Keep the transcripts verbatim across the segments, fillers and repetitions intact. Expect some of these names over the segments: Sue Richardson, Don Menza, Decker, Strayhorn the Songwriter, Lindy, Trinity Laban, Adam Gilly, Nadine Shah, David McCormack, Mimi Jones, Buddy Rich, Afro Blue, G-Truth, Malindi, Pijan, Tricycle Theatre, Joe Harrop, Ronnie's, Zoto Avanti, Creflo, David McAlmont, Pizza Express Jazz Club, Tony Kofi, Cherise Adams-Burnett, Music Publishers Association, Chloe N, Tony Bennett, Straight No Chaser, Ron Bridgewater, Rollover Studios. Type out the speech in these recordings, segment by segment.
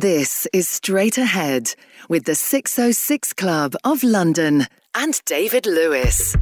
This is Straight Ahead with the six oh six Club of London and David Lewis.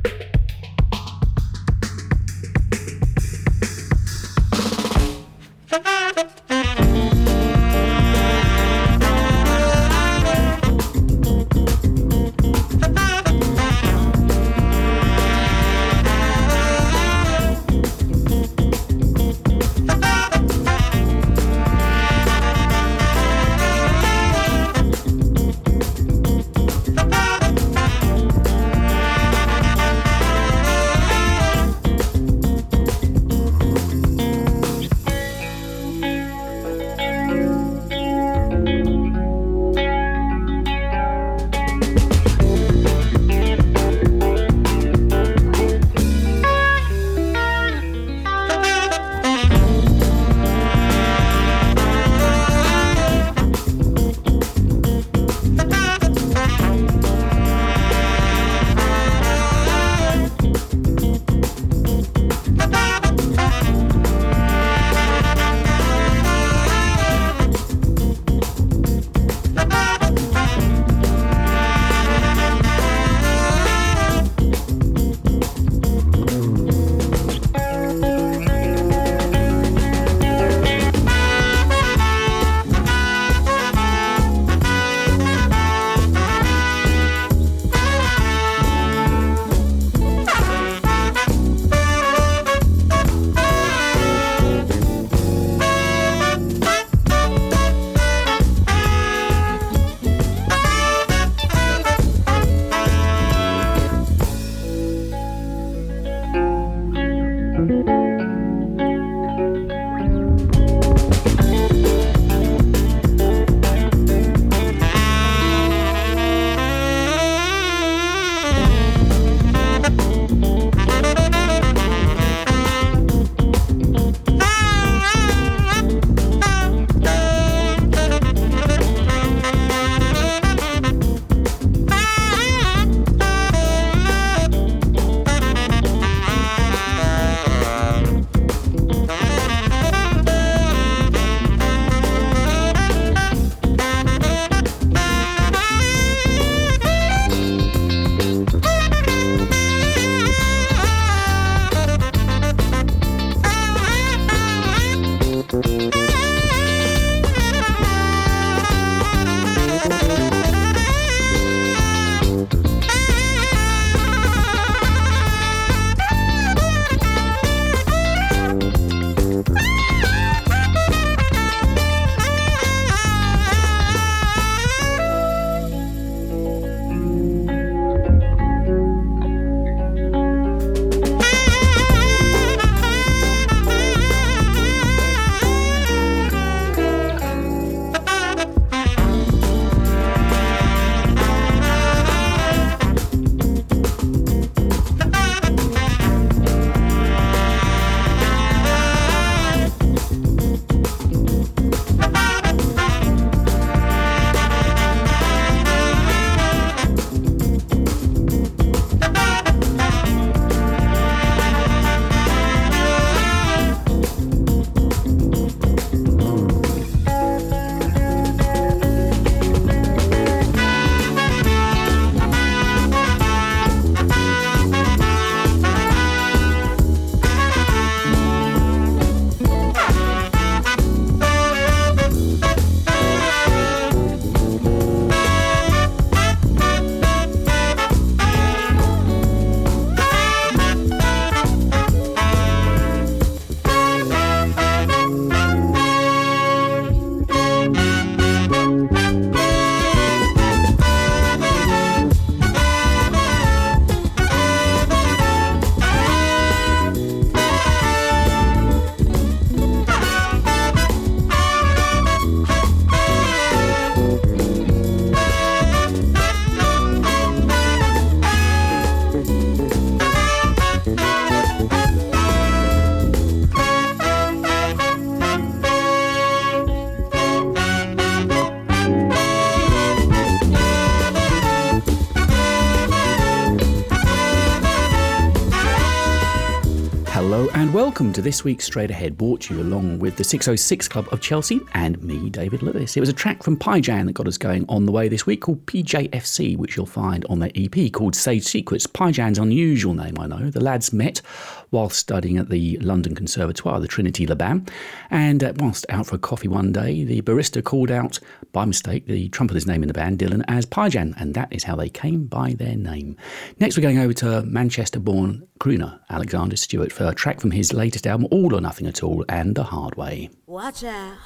welcome to this week's Straight Ahead, brought to you along with the six oh six Club of Chelsea and me, David Lewis. It was a track from Pijan that got us going on the way this week called P J F C, which you'll find on their E P called Sage Secrets. Pijan's unusual name, I know. The lads met whilst studying at the London Conservatoire, the Trinity Laban, and uh, whilst out for a coffee one day, the barista called out, by mistake, the trumpeter's name in the band, Dylan, as Pijan, and that is how they came by their name. Next, we're going over to Manchester-born crooner Alexander Stewart for a track from his latest album, All or Nothing at All and The Hard Way. Watch out.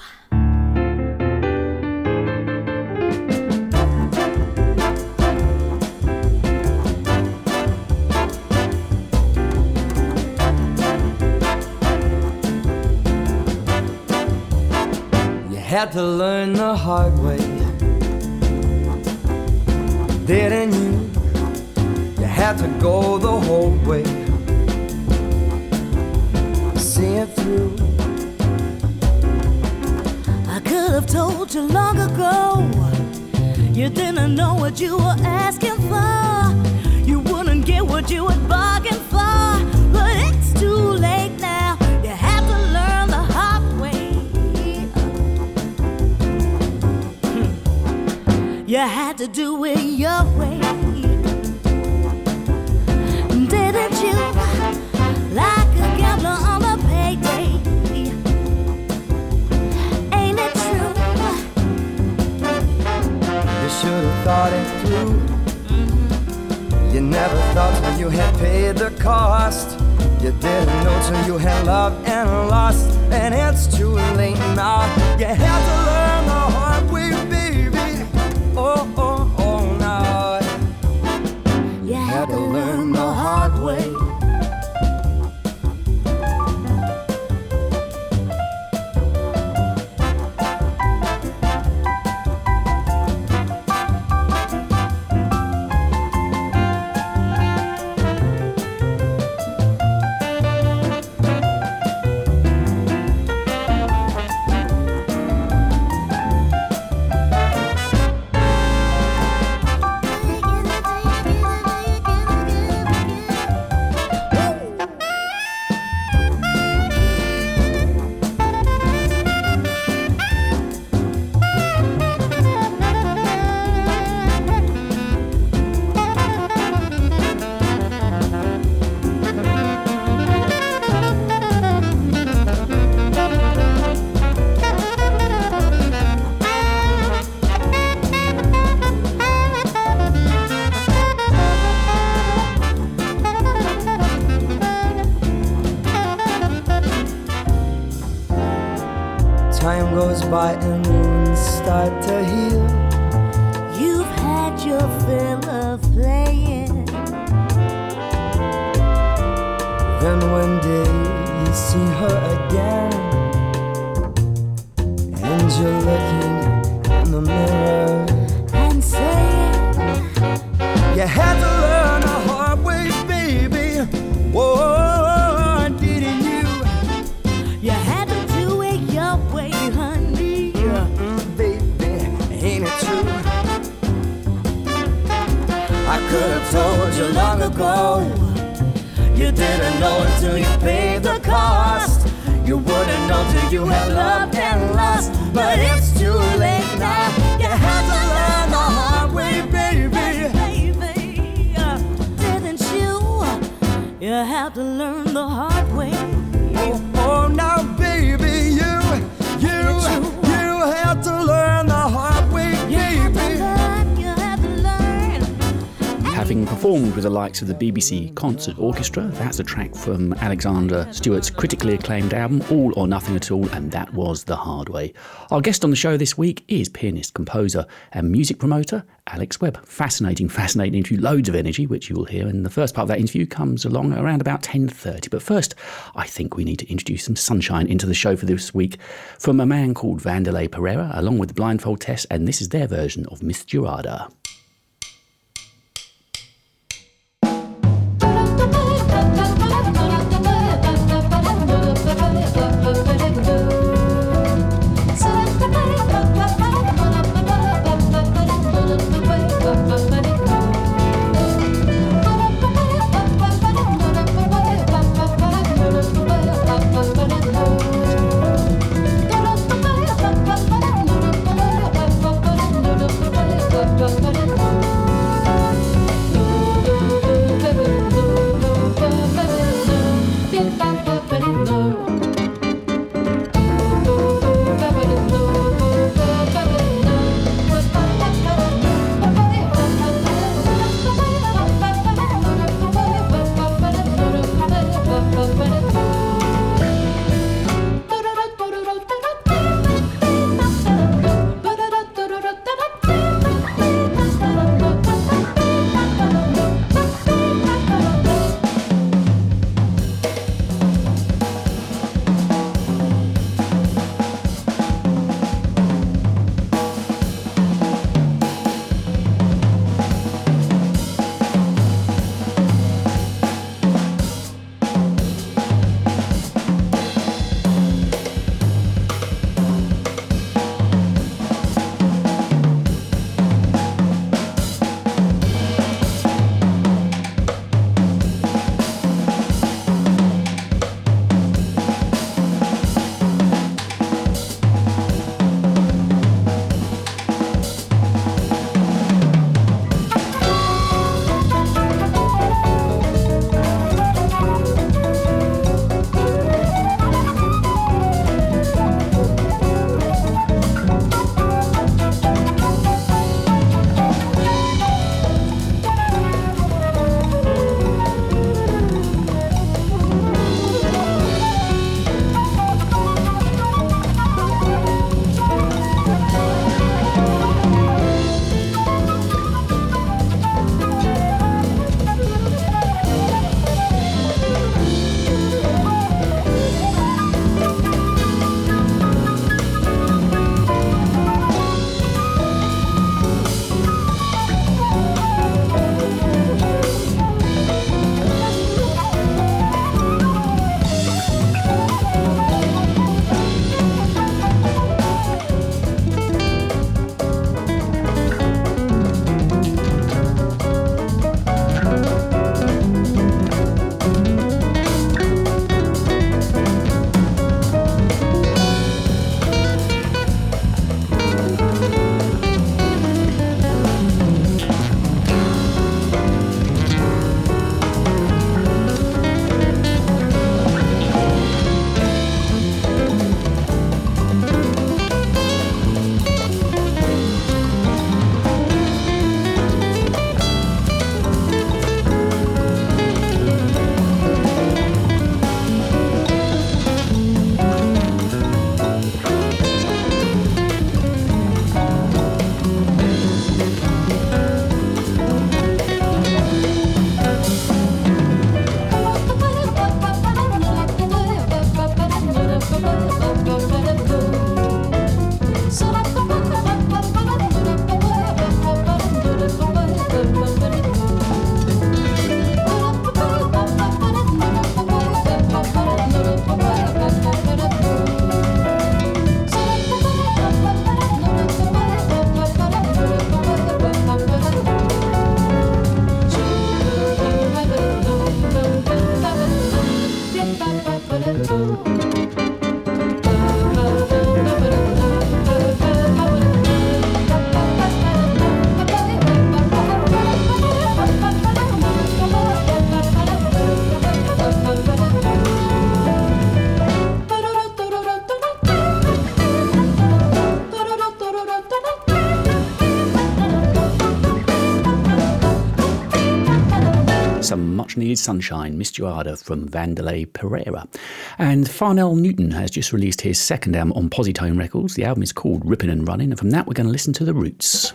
You had to learn the hard way, didn't you? You had to go the whole way, see it through. I could have told you long ago, you didn't know what you were asking for. You wouldn't get what you had bargained for, but it's too late now. You have to learn the hard way. Hmm. You had to do it your way, didn't you? Like a gambler on a payday. Ain't it true? You should have thought it through. Mm-hmm. You never thought till you had paid the cost. You didn't know till you had loved and lost. And it's too late now. You have to learn the hard way, baby. Oh, oh, oh, now. You had to learn the hard way. By and wounds start to heal. You've had your fill of playing. Then one day you see her again, and you're looking in the mirror and saying, you had to learn the hard way, baby. Whoa. Could have told you long ago, you didn't know until you paid the cost. You wouldn't know till you had loved and lost, but it's too late now. You had to learn the hard way, baby. Baby, didn't you? You had to learn the hard way. Oh, oh, now, baby, you, you, you had to learn the hard way, baby. Having performed with the likes of the B B C Concert Orchestra, that's a track from Alexander Stewart's critically acclaimed album, All or Nothing at All, and that was The Hard Way. Our guest on the show this week is pianist, composer and music promoter Alex Webb. Fascinating, fascinating interview, loads of energy, which you will hear, and the first part of that interview comes along around about ten thirty. But first, I think we need to introduce some sunshine into the show for this week from a man called Vandelay Pereira, along with the Blindfold Test, and this is their version of Miss Girarda. Bye. some much-needed sunshine, Mistuada from Vandelay Pereira. And Farnell Newton has just released his second album on Positone Records. The album is called Rippin' and Runnin', and from that we're going to listen to The Roots.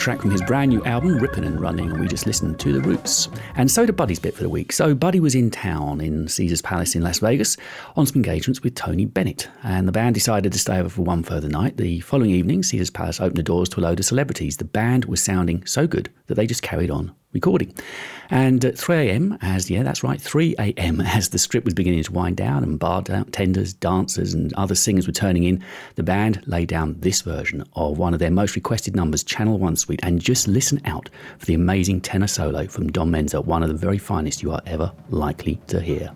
Track from his brand new album Rippin' and Running, and we just listened to The Roots. And so to Buddy's bit for the week. So Buddy was in town in Caesars Palace in Las Vegas on some engagements with Tony Bennett, and the band decided to stay over for one further night. The following evening, Caesars Palace opened the doors to a load of celebrities. The band was sounding so good that they just carried on recording. And at three a.m. as, yeah, that's right, three a.m. as the strip was beginning to wind down and bartenders, dancers and other singers were turning in, the band laid down this version of one of their most requested numbers, Channel one Suite, and just listen out for the amazing tenor solo from Don Menza, one of the very finest you are ever likely to hear.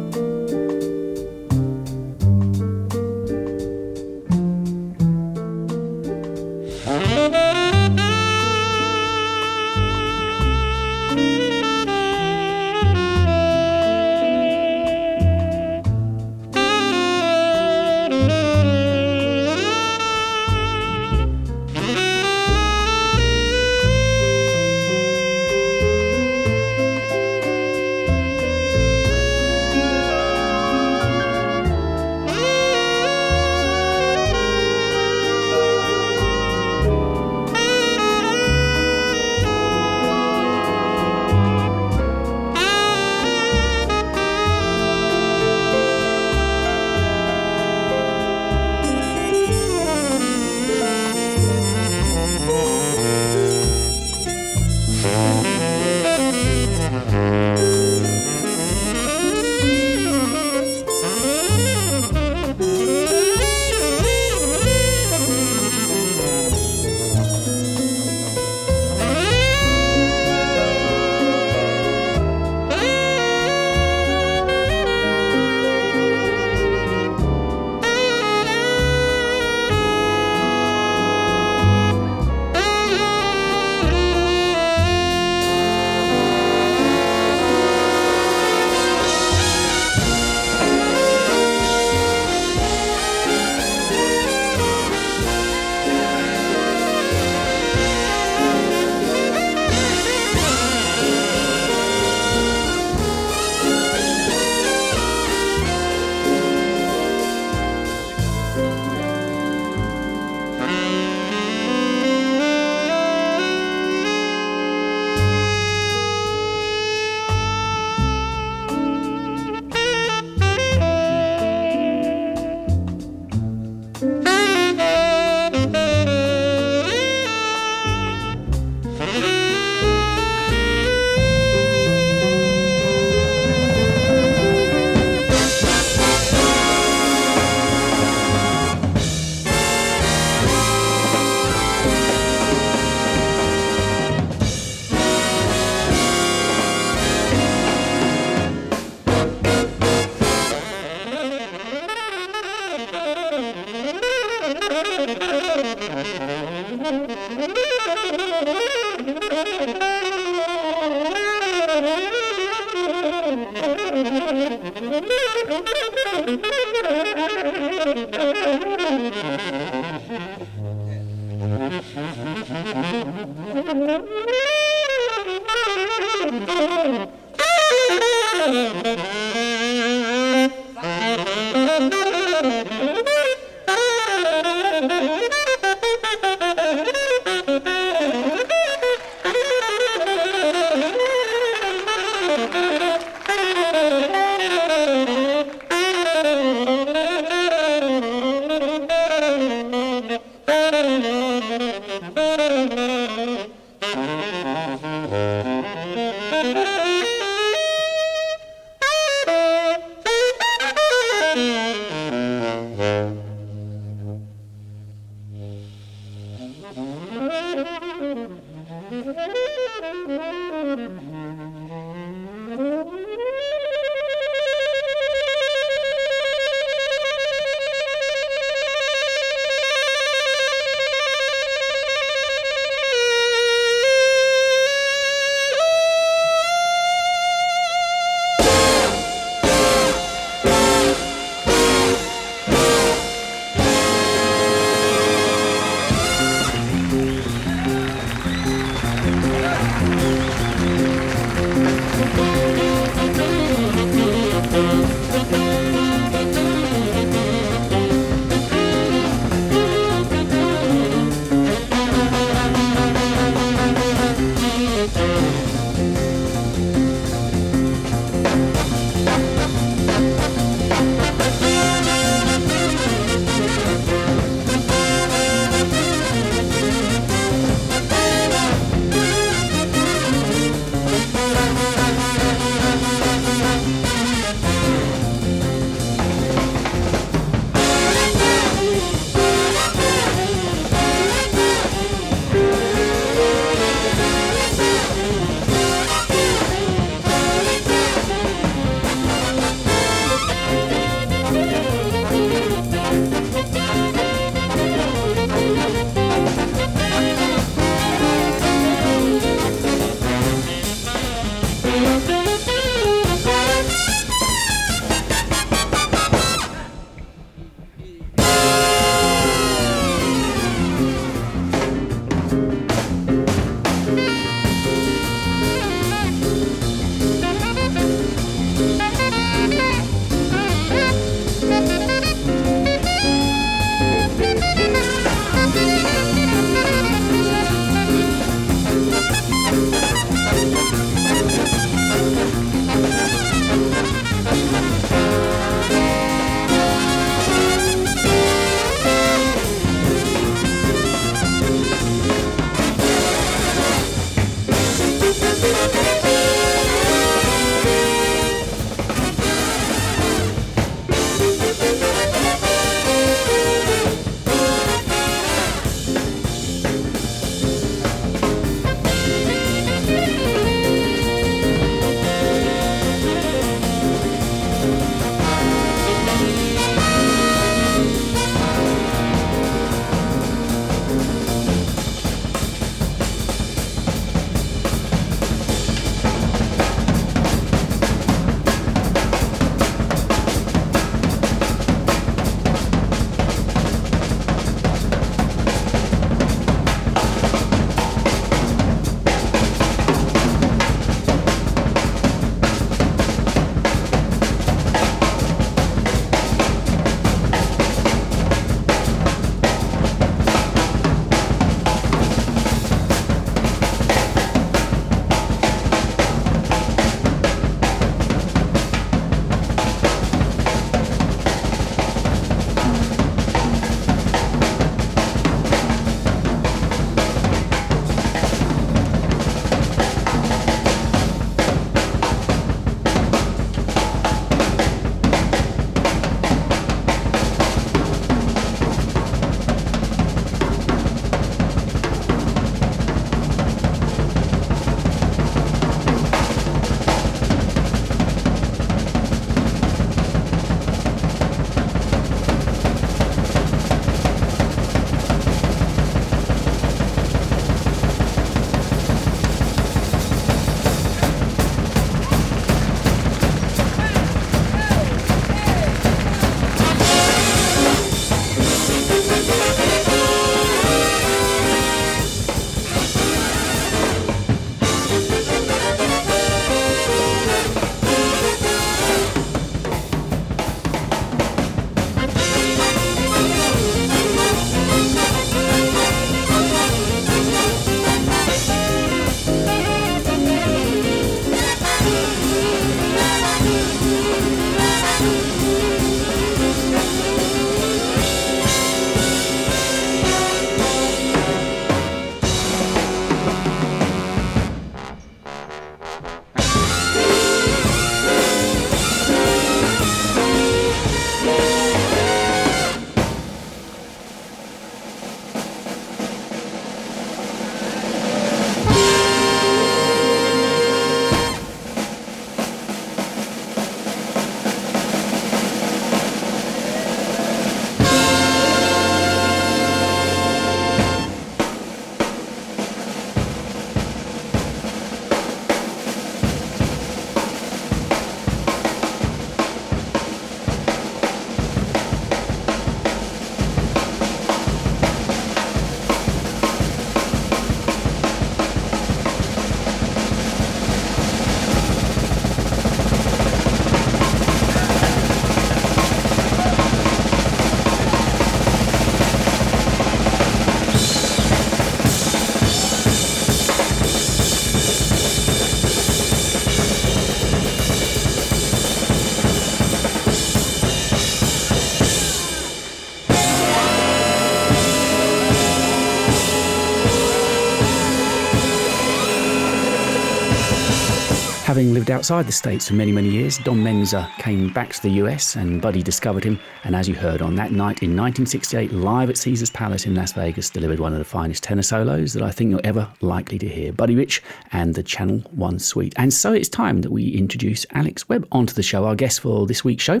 Having lived outside the States for many, many years, Don Menza came back to the U S and Buddy discovered him, and as you heard on that night in nineteen sixty-eight, live at Caesars Palace in Las Vegas, delivered one of the finest tenor solos that I think you're ever likely to hear, Buddy Rich and the Channel One Suite. And so it's time that we introduce Alex Webb onto the show, our guest for this week's show,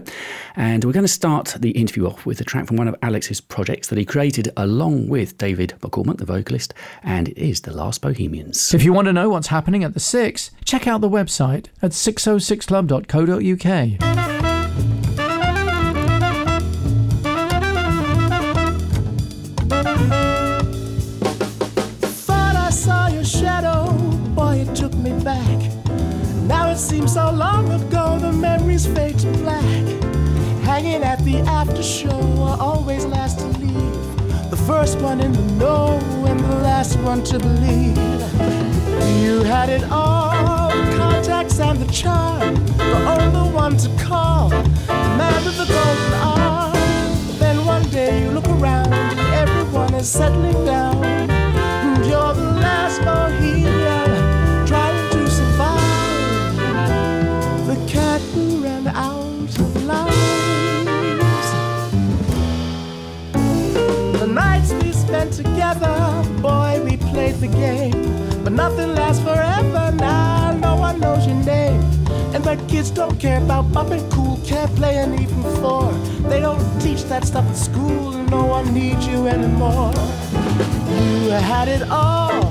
and we're going to start the interview off with a track from one of Alex's projects that he created along with David McCormack, the vocalist, and it is The Last Bohemians. If you want to know what's happening at the Six, check out the website at six oh six club dot co dot uk. Thought I saw your shadow, boy, it took me back. Now it seems so long ago, the memories fade to black. Hanging at the after show, I always last to leave. The first one in the know and the last one to believe. You had it all. Contacts and the charm, the only one to call, the man with the golden arm. Then one day you look around and everyone is settling down, and you're the last bohemian trying to survive. The cat who ran out of lives. The nights we spent together, boy, we played the game, but nothing lasts forever now. Knows your name, and the kids don't care about bumping cool, can't play an even four. They don't teach that stuff at school, and no one needs you anymore. You had it all,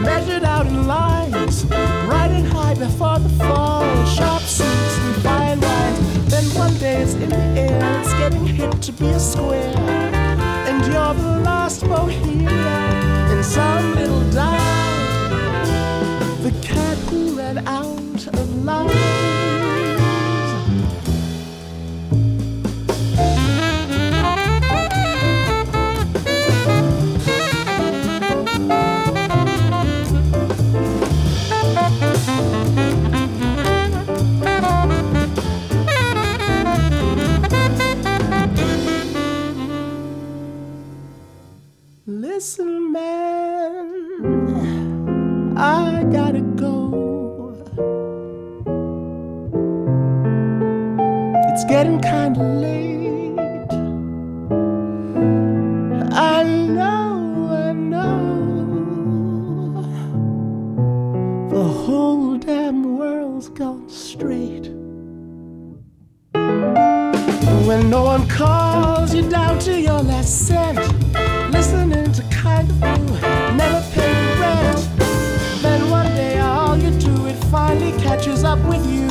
measured out in lines, riding high before the fall, sharp suits and fine wines. Then one day it's in the air, it's getting hip to be a square, and you're the last bohemian in some little dime. The cat who ran out of life. Listen, man, I gotta go. It's getting kinda late. I know, I know. The whole damn world's gone straight. When no one calls you down to your last cent, listening to kind of you, never pay the rent. Then one day all you do, it finally catches up with you.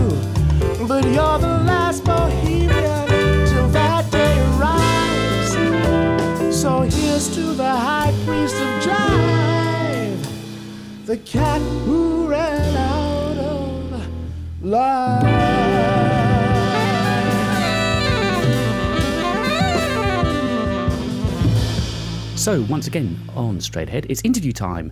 But you're the last bohemian till that day arrives. So here's to the high priest of jive, the cat who ran out of life. So once again on Straight Ahead, it's interview time,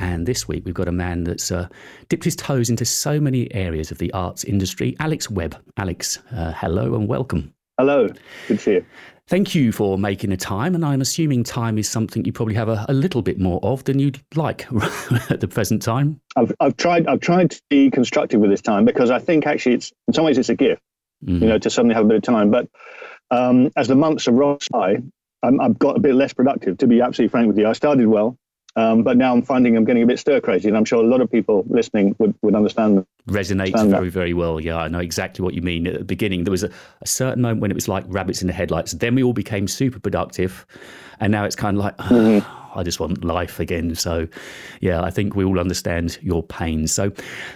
and this week we've got a man that's uh, dipped his toes into so many areas of the arts industry, Alex Webb. Alex, uh, hello and welcome. Hello, good to see you. Thank you for making the time, and I'm assuming time is something you probably have a, a little bit more of than you'd like at the present time. I've, I've tried. I've tried to be constructive with this time because I think actually it's in some ways it's a gift, mm-hmm. you know, to suddenly have a bit of time. But um, as the months have rolled by, I've got a bit less productive, to be absolutely frank with you. I started well, um, but now I'm finding I'm getting a bit stir crazy, and I'm sure a lot of people listening would, would understand that. Resonates understand very, that. very well. Yeah, I know exactly what you mean. At the beginning, there was a, a certain moment when it was like rabbits in the headlights. Then we all became super productive, and now it's kind of like, mm-hmm. I just want life again. So, yeah, I think we all understand your pain. So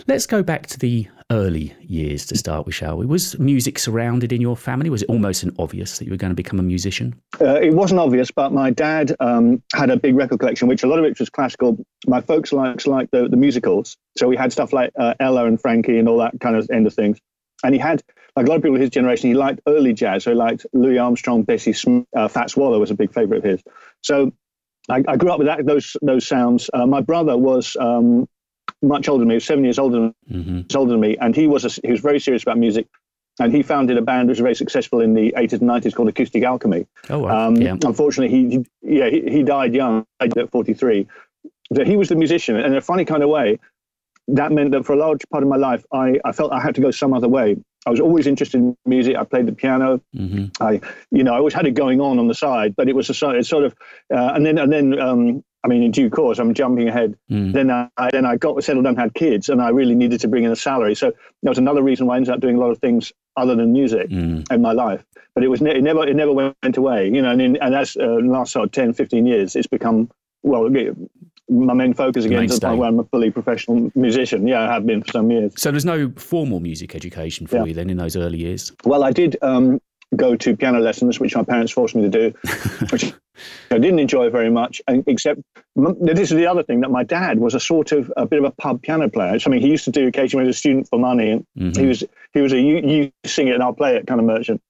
let's go back to the early years to start with, shall we? Was music surrounded in your family? Was it almost an obvious that you were going to become a musician? Uh, it wasn't obvious, but my dad um, had a big record collection, which a lot of it was classical. My folks liked like the, the musicals. So we had stuff like uh, Ella and Frankie and all that kind of end of things. And he had, like a lot of people of his generation, he liked early jazz. So he liked Louis Armstrong, Bessie Smith, uh, Fats Waller was a big favorite of his. So I, I grew up with that, those those sounds. Uh, my brother was... Um, much older than me, he was seven years older than, mm-hmm. older than me, and he was a, he was very serious about music, and he founded a band which was very successful in the eighties and nineties called Acoustic Alchemy. Oh, wow. Um, yeah. Unfortunately, he yeah he, he died young, died at forty-three. So he was the musician, and in a funny kind of way, that meant that for a large part of my life, I, I felt I had to go some other way. I was always interested in music. I played the piano. Mm-hmm. I, you know, I always had it going on on the side, but it was a it's sort of, uh, and then, and then, um, I mean, in due course, I'm jumping ahead. Mm. Then I, then I got settled down, had kids, and I really needed to bring in a salary. So that was another reason why I ended up doing a lot of things other than music mm. in my life. But it was ne- it never, it never went away, you know. And in, and that's uh, in the last sort of ten, fifteen years, it's become well. It, my main focus again is where I'm a fully professional musician. Yeah, I have been for some years. So there's no formal music education for yeah. you then in those early years? Well, I did um, go to piano lessons, which my parents forced me to do, which I didn't enjoy very much, except this is the other thing, that my dad was a sort of a bit of a pub piano player. It's something he used to do occasionally as a student for money. And mm-hmm. he was he was a you, you sing it and I'll play it kind of merchant.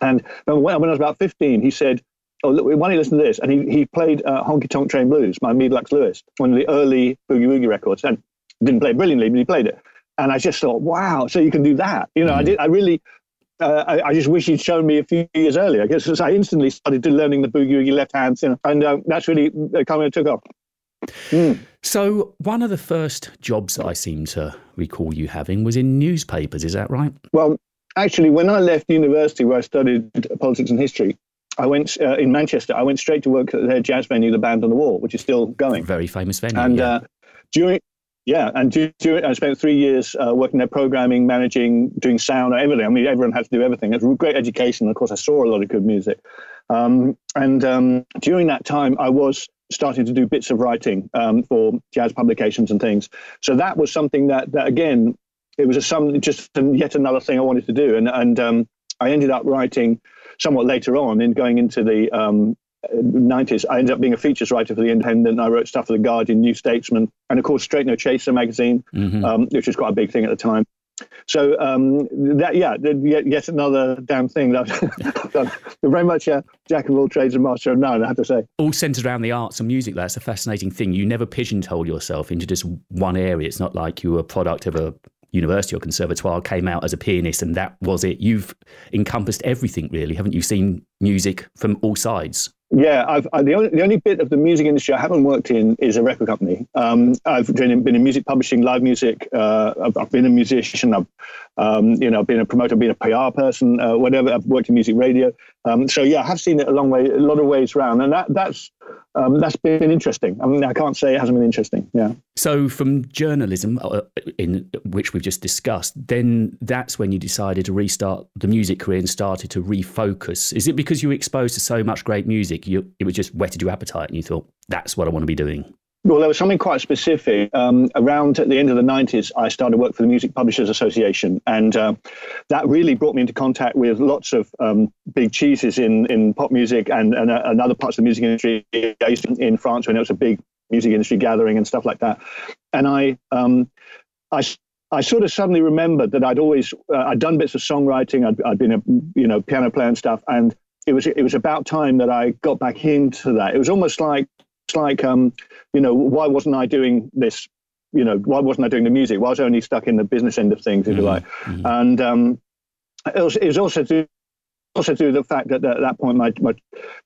And when I was about fifteen, he said, oh, look, why don't you listen to this? And he, he played uh, Honky Tonk Train Blues by Mead Lux Lewis, one of the early Boogie Woogie records. And didn't play it brilliantly, but he played it. And I just thought, wow, so you can do that. You know, mm. I did. I really, uh, I, I just wish he'd shown me a few years earlier, because I instantly started learning the Boogie Woogie left hands, you know, and uh, that's really uh, kind of took off. Mm. So one of the first jobs that I seem to recall you having was in newspapers. Is that right? Well, actually, when I left university where I studied politics and history, I went uh, in Manchester. I went straight to work at their jazz venue, the Band on the Wall, which is still going. Very famous venue. And yeah. uh, during, yeah, and during, I spent three years uh, working there, programming, managing, doing sound, everything. I mean, everyone had to do everything. It was great education. Of course, I saw a lot of good music. Um, and um, during that time, I was starting to do bits of writing um, for jazz publications and things. So that was something that, that again, it was a some just yet another thing I wanted to do, and and um, I ended up writing. Somewhat later on, in going into the um, nineties, I ended up being a features writer for The Independent. I wrote stuff for The Guardian, New Statesman, and of course, Straight No Chaser magazine, mm-hmm. um, which was quite a big thing at the time. So, um, that yeah, yet, yet another damn thing that I've done. Very much a jack of all trades and master of none, I have to say. All centred around the arts and music, that's a fascinating thing. You never pigeonhole yourself into just one area. It's not like you were a product of a university or conservatoire, came out as a pianist and that was it. You've encompassed everything, really, haven't you? Seen music from all sides. Yeah, I've, I, the, only, the only bit of the music industry I haven't worked in is a record company. Um, I've been in, been in music publishing, live music. Uh, I've, I've been a musician. I've, um, you know, I've been a promoter, I've been a P R person, uh, whatever. I've worked in music radio. Um, so yeah, I have seen it a long way, a lot of ways round, and that that's um, that's been interesting. I mean, I can't say it hasn't been interesting. Yeah. So from journalism, uh, in which we've just discussed, then that's when you decided to restart the music career and started to refocus. Is it because you were exposed to so much great music? You, it was just whetted your appetite and you thought, that's what I want to be doing? Well, there was something quite specific. Um, around at the end of the nineties, I started work for the Music Publishers Association, and uh, that really brought me into contact with lots of um, big cheeses in, in pop music and, and, uh, and other parts of the music industry. I used to, in France when it was a big music industry gathering and stuff like that. And I, um, I I sort of suddenly remembered that I'd always, uh, I'd done bits of songwriting, I'd, I'd been a you know piano player and stuff, and It was it was about time that I got back into that. It was almost like it's like um you know why wasn't I doing this? You know why wasn't I doing the music? Why was I only stuck in the business end of things, if mm-hmm. you like? Mm-hmm. And um, it was, it was also to also to the fact that at that point my, my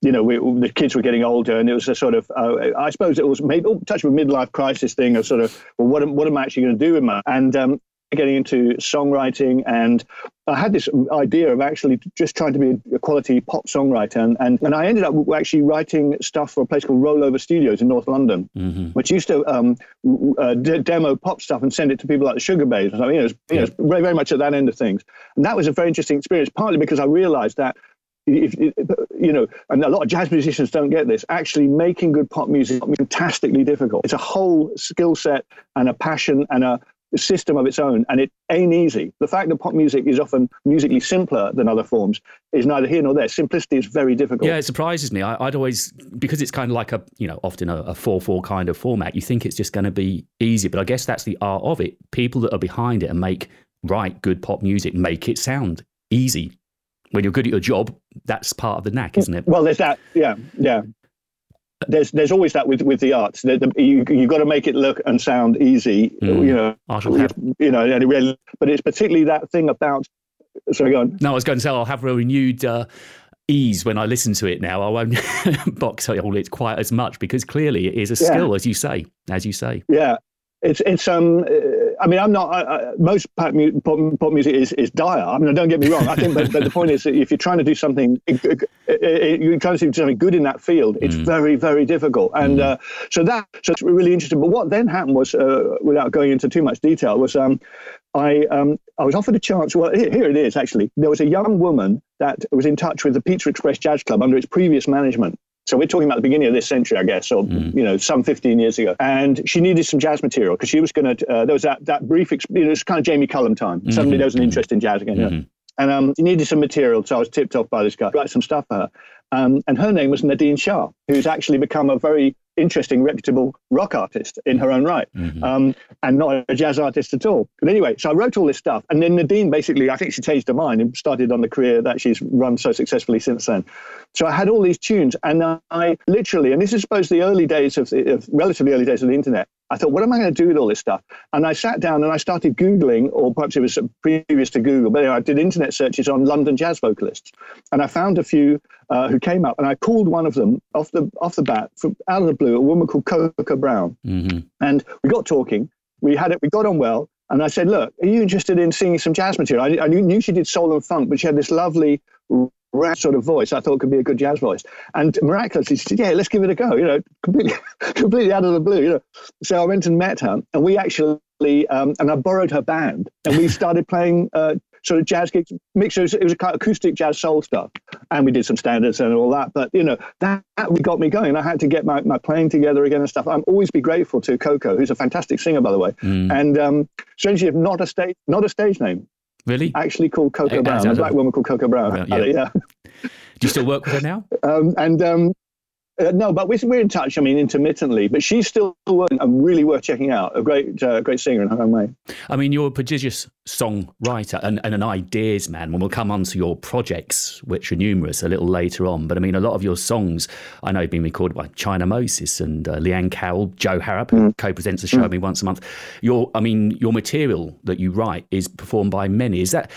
you know we, the kids were getting older, and it was a sort of uh, I suppose it was made oh, touch with midlife crisis thing of sort of well what what am I actually going to do with my and um. getting into songwriting, and I had this idea of actually just trying to be a quality pop songwriter, and and, and I ended up actually writing stuff for a place called Rollover Studios in North London, mm-hmm. which used to um, uh, d- demo pop stuff and send it to people like the Sugar Bays. I mean, you know, it was, you yeah. know, it was very, very much at that end of things, and that was a very interesting experience. Partly because I realised that if you know, and a lot of jazz musicians don't get this, actually making good pop music is fantastically difficult. It's a whole skill set and a passion and a system of its own, and it ain't easy. The fact that pop music is often musically simpler than other forms is neither here nor there. Simplicity is very difficult. Yeah, it surprises me. I, I'd always, because it's kind of like a, you know, often a four four kind of format, you think it's just going to be easy, but I guess that's the art of it. People that are behind it and make, write good pop music, make it sound easy. When you're good at your job, that's part of the knack, isn't it? Well, there's that, yeah, yeah. There's there's always that with, with the arts. The, the, you you got to make it look and sound easy, mm. you know. I shall have... You know, and it really, but it's particularly that thing about. Sorry, go on. No, I was going to say I'll have a renewed uh, ease when I listen to it now. I won't box all it quite as much because clearly it is a yeah. skill, as you say, as you say. Yeah, it's it's um. Uh, I mean, I'm not. I, I, most pop, mu- pop, pop music is, is dire. I mean, don't get me wrong. I think, but, but the point is that if you're trying to do something, it, it, it, you're trying to do something good in that field, it's mm. very, very difficult. And mm. uh, so that so it's really interesting. But what then happened was, uh, without going into too much detail, was um, I um, I was offered a chance. Well, here, here it is. Actually, there was a young woman that was in touch with the Pizza Express Jazz Club under its previous management. So we're talking about the beginning of this century, I guess, or, mm. you know, some fifteen years ago. And she needed some jazz material because she was going to, uh, there was that, that brief, exp- you know, it was kind of Jamie Cullum time. Mm-hmm. Suddenly there was an interest in jazz again. Mm-hmm. You know? And um, she needed some material. So I was tipped off by this guy, write some stuff for her. Um, and her name was Nadine Shah, who's actually become a very interesting, reputable rock artist in her own right, mm-hmm. um, and not a jazz artist at all. But anyway, so I wrote all this stuff. And then Nadine basically, I think she changed her mind and started on the career that she's run so successfully since then. So I had all these tunes, and I literally, and this is, I suppose, the early days of, the, of relatively early days of the internet, I thought, what am I going to do with all this stuff? And I sat down and I started Googling, or perhaps it was previous to Google, but anyway, I did internet searches on London jazz vocalists. And I found a few uh, who came up, and I called one of them off the off the bat, from out of the blue, a woman called Coco Brown. Mm-hmm. And we got talking, we had it, we got on well. And I said, look, are you interested in singing some jazz material? I, I knew she did soul and funk, but she had this lovely sort of voice I thought could be a good jazz voice. And miraculously, she said, yeah, let's give it a go, you know, completely completely out of the blue, you know. So I went and met her, and we actually, um, and I borrowed her band, and we started playing uh, sort of jazz gigs, mixers. It was a kind of acoustic jazz soul stuff, and we did some standards and all that. But, you know, that, that got me going. I had to get my, my playing together again and stuff. I'll always be grateful to Coco, who's a fantastic singer, by the way. Mm. And um, strangely, not a stage, not a stage name. Really? Actually called Coco I, Brown, I, I, I, a black woman called Coco Brown. Well, yeah. I, yeah. Do you still work with her now? Um, and um, uh, no, but we're, we're in touch, I mean, intermittently. But she's still working, and really worth checking out. A great uh, great singer in her own way. I mean, you're a prodigious songwriter and, and an ideas man. When we'll come on to your projects, which are numerous, a little later on. But, I mean, a lot of your songs, I know, have been recorded by China Moses and uh, Leanne Carroll, Joe Harrop, mm. who co-presents the show with mm. me once a month. Your, I mean, your material that you write is performed by many. Is that,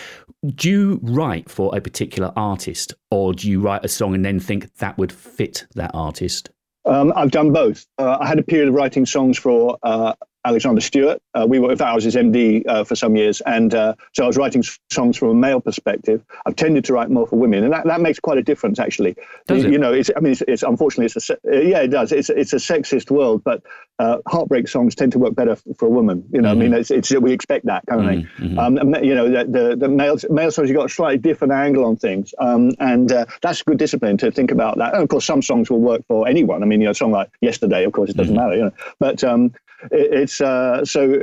do you write for a particular artist, or do you write a song and then think that would fit that artist? Um, I've done both. Uh, I had a period of writing songs for uh, Alexander Stewart. Uh, we were, in fact, I was his M D uh, for some years, and uh, so I was writing songs from a male perspective. I've tended to write more for women, and that, that makes quite a difference, actually. Does you, it? You know, it's, I mean, it's, it's unfortunately, it's a se- yeah, it does. It's it's a sexist world, but uh, heartbreak songs tend to work better for, for a woman. You know, mm-hmm. I mean, it's, it's we expect that kind of mm-hmm. thing. Um, you know, the the, the male male songs, you've got a slightly different angle on things, um, and uh, that's good discipline to think about that. And of course, some songs will work for anyone. I mean, you know, a song like Yesterday, of course, it doesn't mm-hmm. matter. You know, but um, it, it's Uh, so,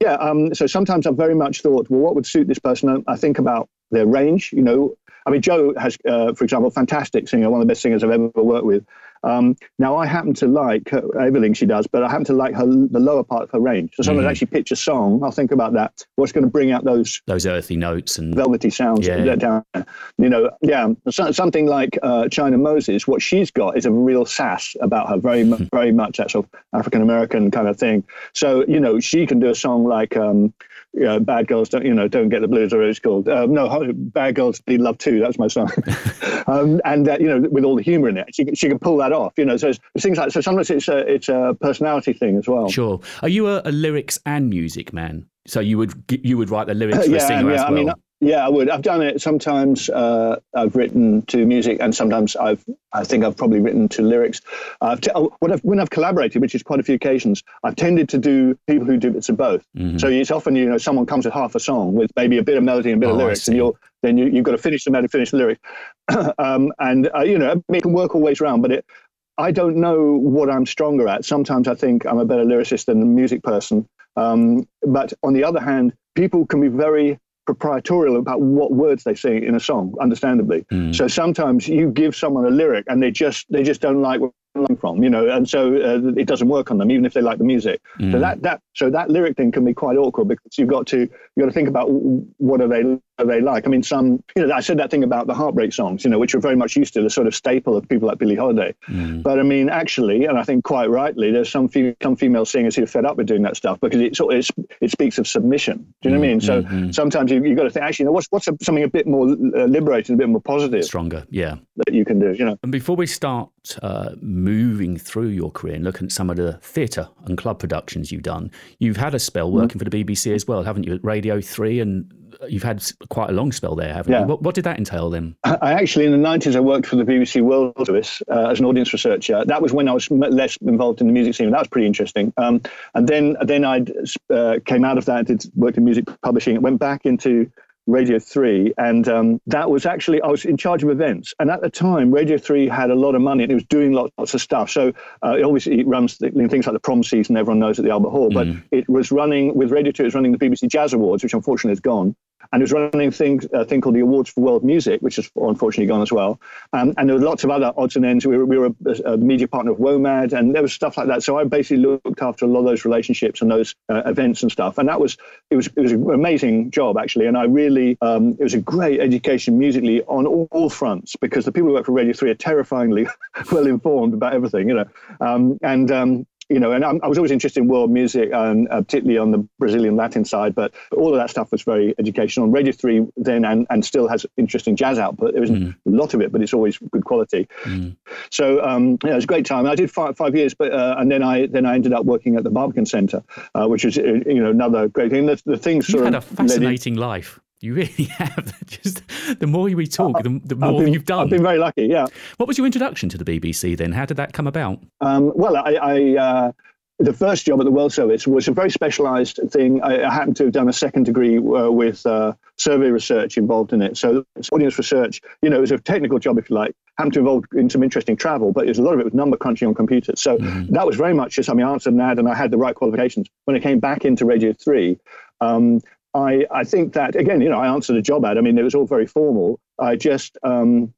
yeah, um, so sometimes I've very much thought, well, what would suit this person? I think about their range, you know. I mean, Joe has, uh, for example, fantastic singer, one of the best singers I've ever worked with. Um, now, I happen to like her, everything she does, but I happen to like her the lower part of her range. So someone mm-hmm. actually pitch a song, I'll think about that. What's going to bring out those those earthy notes and velvety sounds yeah. down there. You know, yeah, so, something like uh, China Moses. What she's got is a real sass about her, very, very much that sort of African American kind of thing. So you know, she can do a song like um, you know, "Bad Girls Don't," you know, "Don't Get the Blues," or it's called um, no, "Bad Girls Need Love Too." That's my song, um, and uh, you know, with all the humor in it, she she can pull that off, you know. So it's things like, so sometimes it's a it's a personality thing as well. Sure. Are you a, a lyrics and music man? So you would you would write the lyrics for uh, yeah, a singer yeah, as well? I mean, yeah, I would. I've done it sometimes. Uh, I've written to music, and sometimes I've I think I've probably written to lyrics. I've te- when I've when I've collaborated, which is quite a few occasions, I've tended to do people who do bits of both. Mm-hmm. So it's often, you know, someone comes with half a song with maybe a bit of melody and a bit oh, of lyrics, and you're then you, you've got to finish the melody, finish the lyrics. um, and, uh, you know, it can work all ways around, but it, I don't know what I'm stronger at. Sometimes I think I'm a better lyricist than a music person. Um, but on the other hand, people can be very proprietorial about what words they sing in a song, understandably. Mm. So sometimes you give someone a lyric and they just they just don't like what I'm from, you know, and so uh, it doesn't work on them, even if they like the music. Mm. So that that so that lyric thing can be quite awkward, because you've got to you got to think about what are they are they like. I mean, some you know I said that thing about the heartbreak songs, you know, which are very much used to the sort of staple of people like Billie Holiday. Mm. But I mean, actually, and I think quite rightly, there's some fe- some female singers who are fed up with doing that stuff, because it sort of it speaks of submission. Do you know what I mean? So mm-hmm. sometimes you you got to think, actually, you know, what's what's a, something a bit more liberating, a bit more positive, stronger, yeah, that you can do. You know. And before we start uh, moving through your career and looking at some of the theatre and club productions you've done, you've had a spell working for the B B C as well, haven't you, at Radio three, and you've had quite a long spell there, haven't yeah. you? What, what did that entail then? I actually, in the nineties, I worked for the B B C World Service uh, as an audience researcher. That was when I was less involved in the music scene. That was pretty interesting. Um, and then then I uh, came out of that, did, worked in music publishing, went back into Radio three, and um, that was actually, I was in charge of events. And at the time, Radio three had a lot of money and it was doing lots, lots of stuff. So uh, it obviously runs th- things like the prom season, everyone knows, at the Albert Hall, but mm. it was running, with Radio two, it was running the B B C Jazz Awards, which unfortunately is gone. And it was running things, a thing called the Awards for World Music, which is unfortunately gone as well. Um, and there were lots of other odds and ends. We were, we were a, a media partner of WOMAD, and there was stuff like that. So I basically looked after a lot of those relationships and those uh, events and stuff. And that was it was it was an amazing job actually. And I really um, it was a great education musically on all, all fronts, because the people who work for Radio three are terrifyingly well informed about everything, you know. Um, and um, You know, and I was always interested in world music, and uh, particularly on the Brazilian Latin side. But all of that stuff was very educational. And Radio three then, and, and still has interesting jazz output. There isn't mm. a lot of it, but it's always good quality. Mm. So um, yeah, it was a great time. I did five, five years, but uh, and then I then I ended up working at the Barbican Centre, uh, which is you know another great thing. The, the things sort had of had a fascinating in- life. You really have. Just the more we talk, the, the more been, you've done. I've been very lucky, yeah. What was your introduction to the B B C then? How did that come about? Um, well, I... I uh... The first job at the World Service was a very specialised thing. I, I happened to have done a second degree uh, with uh, survey research involved in it. So audience research, you know, it was a technical job, if you like, happened to involve in some interesting travel, but it was a lot of it was number crunching on computers. So mm-hmm. that was very much just, I mean, I answered an ad and I had the right qualifications. When I came back into Radio three, um, I, I think that, again, you know, I answered a job ad. I mean, it was all very formal. I just... Um,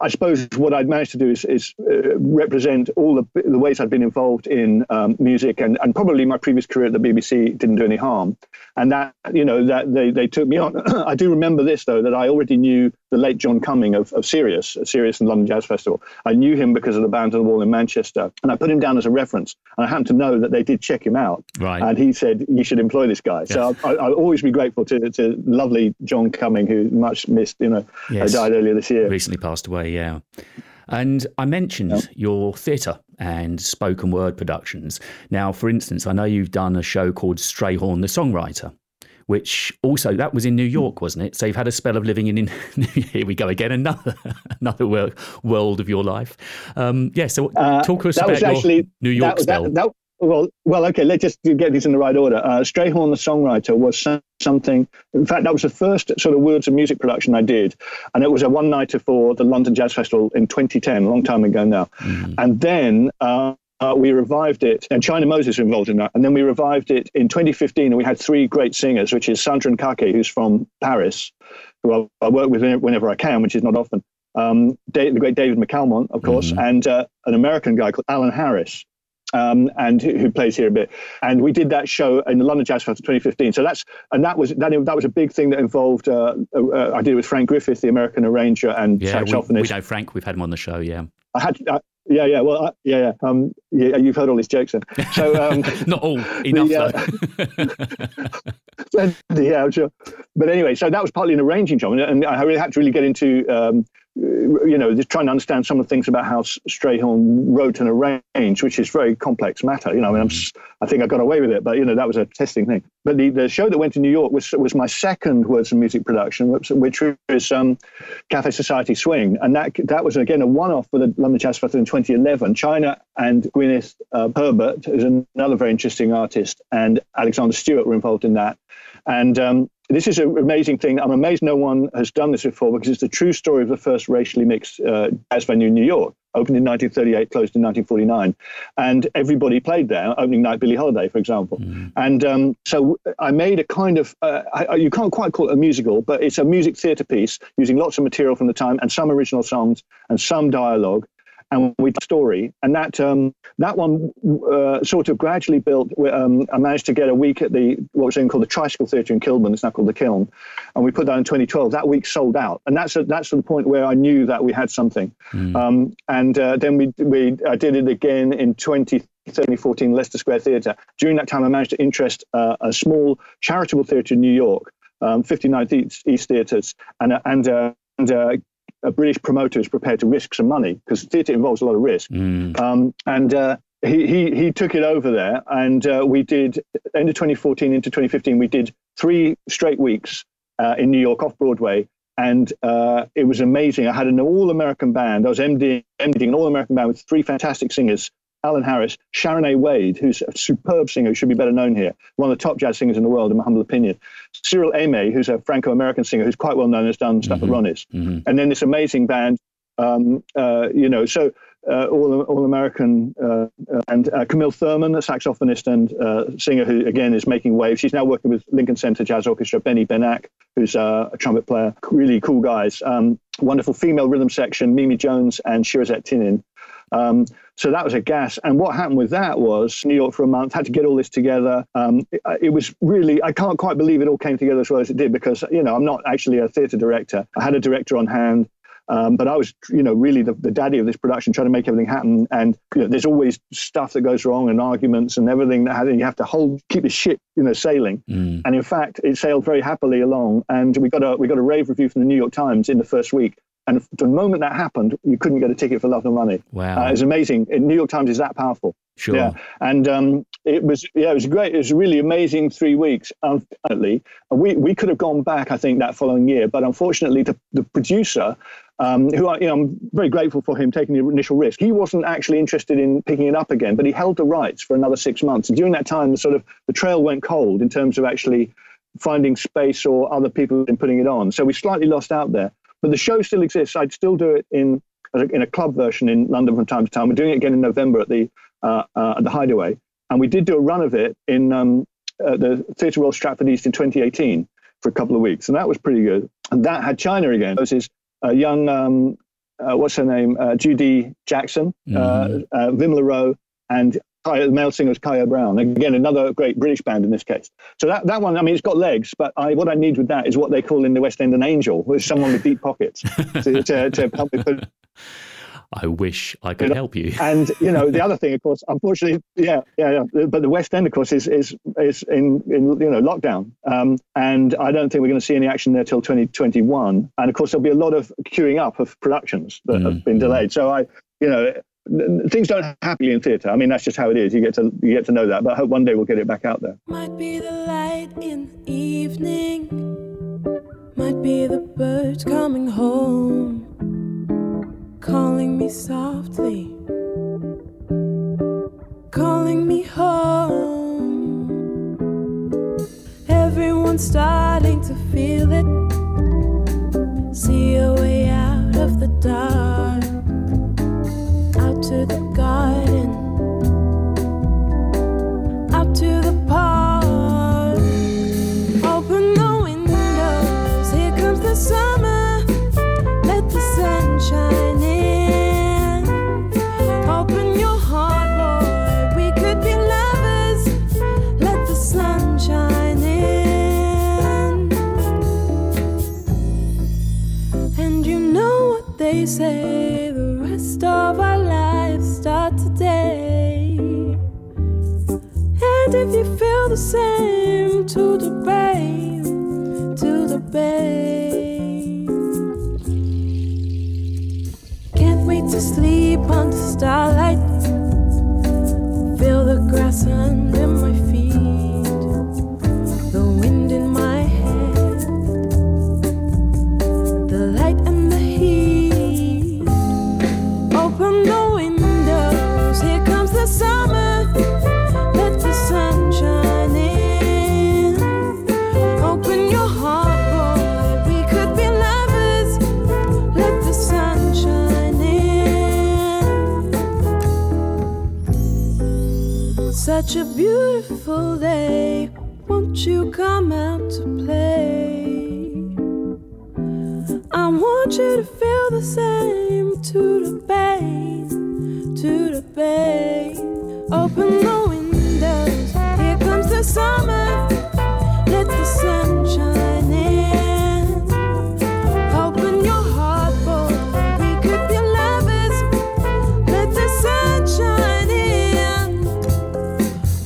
I suppose what I'd managed to do is, is uh, represent all the, the ways I'd been involved in um, music, and, and probably my previous career at the B B C didn't do any harm. And that, you know, that they, they took me on. I do remember this, though, that I already knew the late John Cumming of, of Sirius, Sirius and London Jazz Festival. I knew him because of the Band on the Wall in Manchester. And I put him down as a reference. And I happened to know that they did check him out. Right. And he said, you should employ this guy. Yes. So I, I'll always be grateful to, to lovely John Cumming, who much missed, you know, yes. died earlier this year. Recently passed away. Yeah. And I mentioned yep. your theatre and spoken word productions. Now, for instance, I know you've done a show called Strayhorn the Songwriter, which also, that was in New York, wasn't it? So you've had a spell of living in, in here we go again, another another work, world of your life. Um, yeah, so uh, talk to us about actually, your New York that, spell. That, that, well, well, okay, let's just get these in the right order. Uh, Strayhorn the Songwriter was some, something, in fact, that was the first sort of words of music production I did. And it was a one-nighter for the London Jazz Festival in twenty ten, a long time ago now. Mm. And then... Uh, Uh, we revived it, and China Moses was involved in that. And then we revived it in twenty fifteen, and we had three great singers, which is Sandra Nkake, who's from Paris, who I, I work with whenever I can, which is not often. Um, Dave, the great David McAlmont, of course, mm-hmm. and uh, an American guy called Alan Harris, um, and who, who plays here a bit. And we did that show in the London Jazz Festival twenty fifteen. So that's and that was that, that was a big thing that involved. Uh, uh, I did it with Frank Griffith, the American arranger and yeah, saxophonist. We, we know Frank. We've had him on the show. Yeah, I had. I, Yeah, yeah, well, uh, yeah, yeah. Um, yeah, you've heard all these jokes then. So, um, not all, enough the, uh, though. Yeah, I'm sure. But anyway, so that was partly an arranging job, and I really had to really get into, um, you know, just trying to understand some of the things about how Strayhorn wrote and arranged, which is very complex matter. You know, I mean, I'm, I think I got away with it, but you know, that was a testing thing. But the, the show that went to New York was was my second words and music production, which was um, Cafe Society Swing, and that that was again a one-off for the London Jazz Festival in twenty eleven. China and Gwyneth uh, Herbert, who's another very interesting artist, and Alexander Stewart were involved in that. And um, this is an amazing thing. I'm amazed no one has done this before, because it's the true story of the first racially mixed uh, jazz venue in New York. Opened in nineteen thirty-eight, closed in nineteen forty-nine. And everybody played there, opening night Billie Holiday, for example. Mm. And um, so I made a kind of, uh, I, you can't quite call it a musical, but it's a music theatre piece using lots of material from the time and some original songs and some dialogue. And we did a story, and that um, that one uh, sort of gradually built. Um, I managed to get a week at the what was then called the Tricycle Theatre in Kilburn. It's now called the Kiln, and we put that in twenty twelve. That week sold out, and that's a, that's the point where I knew that we had something. Mm. Um, and uh, then we we I did it again in twenty thirteen, fourteen Leicester Square Theatre. During that time, I managed to interest uh, a small charitable theatre in New York, um, fifty-ninth East, East Theatres, and and uh, and. Uh, a British promoter is prepared to risk some money, because theatre involves a lot of risk. Mm. Um, and uh, he, he he took it over there, and uh, we did, end of twenty fourteen into twenty fifteen, we did three straight weeks uh, in New York off-Broadway, and uh, it was amazing. I had an all-American band. I was MDing, MDing an all-American band with three fantastic singers, Alan Harris, Sharon A. Wade, who's a superb singer who should be better known here, one of the top jazz singers in the world, in my humble opinion. Cyril Aimé, who's a Franco-American singer who's quite well known, has done stuff mm-hmm. at Ronnie's. Mm-hmm. And then this amazing band, um, uh, you know, so uh, all, all American, uh, and uh, Camille Thurman, a saxophonist and uh, singer who, again, is making waves. She's now working with Lincoln Center Jazz Orchestra, Benny Benack, who's uh, a trumpet player, really cool guys. Um, wonderful female rhythm section, Mimi Jones and Shirazette Tinin. Um, so that was a gas. And what happened with that was New York for a month, had to get all this together. Um, it, it was really, I can't quite believe it all came together as well as it did, because, you know, I'm not actually a theatre director. I had a director on hand, um, but I was, you know, really the, the daddy of this production, trying to make everything happen. And you know, there's always stuff that goes wrong and arguments and everything that you have to hold, keep the ship, you know, sailing. Mm. And in fact, it sailed very happily along. And we got a, we got a rave review from the New York Times in the first week. And the moment that happened, you couldn't get a ticket for love nor money. Wow, uh, it was amazing. New York Times is that powerful. Sure. Yeah, and um, it was yeah, it was great. It was a really amazing three weeks. Unfortunately, we we could have gone back, I think, that following year, but unfortunately, the the producer, um, who I, you know, I'm very grateful for him taking the initial risk. He wasn't actually interested in picking it up again, but he held the rights for another six months. And during that time, the sort of the trail went cold in terms of actually finding space or other people and putting it on. So we slightly lost out there. But the show still exists. I'd still do it in in a club version in London from time to time. We're doing it again in November at the uh, uh, at the Hideaway, and we did do a run of it in um, uh, the Theatre Royal Stratford East in twenty eighteen for a couple of weeks, and that was pretty good. And that had China again. This is a young um, uh, what's her name, uh, Judy Jackson, mm-hmm. uh, uh, Vimla Rowe, and the male singer was Kaya Brown. Again, another great British band in this case. So that, that one, I mean, it's got legs, but I, what I need with that is what they call in the West End an angel, who's someone with deep pockets to, to, to help me put. I wish I could you know, help you. And, you know, the other thing, of course, unfortunately, yeah, yeah, yeah. But the West End, of course, is is is in, in you know, lockdown. Um, and I don't think we're going to see any action there till twenty twenty-one. And, of course, there'll be a lot of queuing up of productions that mm. have been delayed. So, I, you know... Things don't happen happily in theatre. I mean, that's just how it is. You get to you get to know that. But I hope one day we'll get it back out there. Might be the light in the evening. Might be the birds coming home, calling me softly, calling me home. Everyone's starting to feel it. See a way out of the dark. To the garden, out to the park. Open the windows, here comes the summer. Let the sun shine in. Open your heart, Lord, we could be lovers. Let the sun shine in. And you know what they say, the rest of our today. And if you feel the same, to the bay, to the bay. Can't wait to sleep under starlight. Feel the grass under my feet, the wind in my head, the light and the heat. Open the summer, let the sun shine in. Open your heart, boy, we could be lovers. Let the sun shine in. Such a beautiful day, won't you come out to play? I want you to feel the same, to the bay, to the bay. Open the windows, here comes the summer. Let the sun shine in. Open your heart, boy, we could be lovers. Let the sun shine in.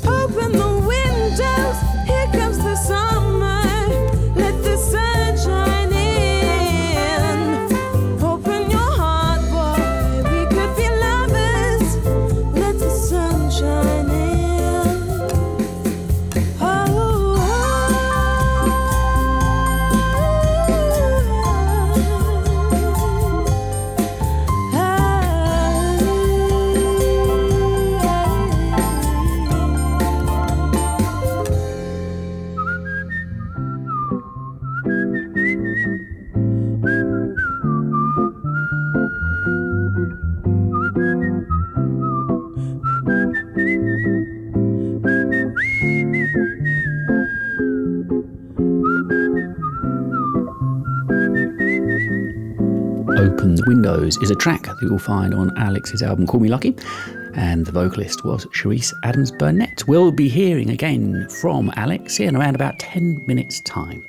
Open the windows, here comes the summer. Let the sun shine in. Open Open the Windows is a track that you'll find on Alex's album Call Me Lucky, and the vocalist was Cherise Adams-Burnett. We'll be hearing again from Alex in around about ten minutes' time.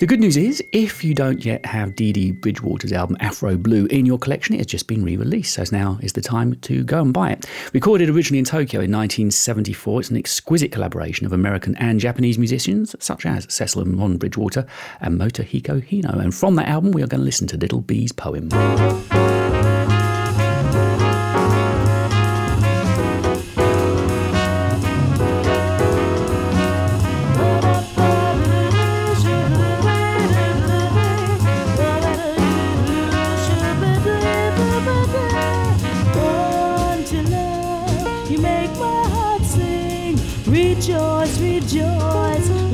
The good news is, if you don't yet have Dee Dee Bridgewater's album Afro Blue in your collection, it has just been re-released, so now is the time to go and buy it. Recorded originally in Tokyo in nineteen seventy-four, it's an exquisite collaboration of American and Japanese musicians, such as Cecil and Ron Bridgewater and Motohiko Hino. And from that album, we are going to listen to Little Bee's poem.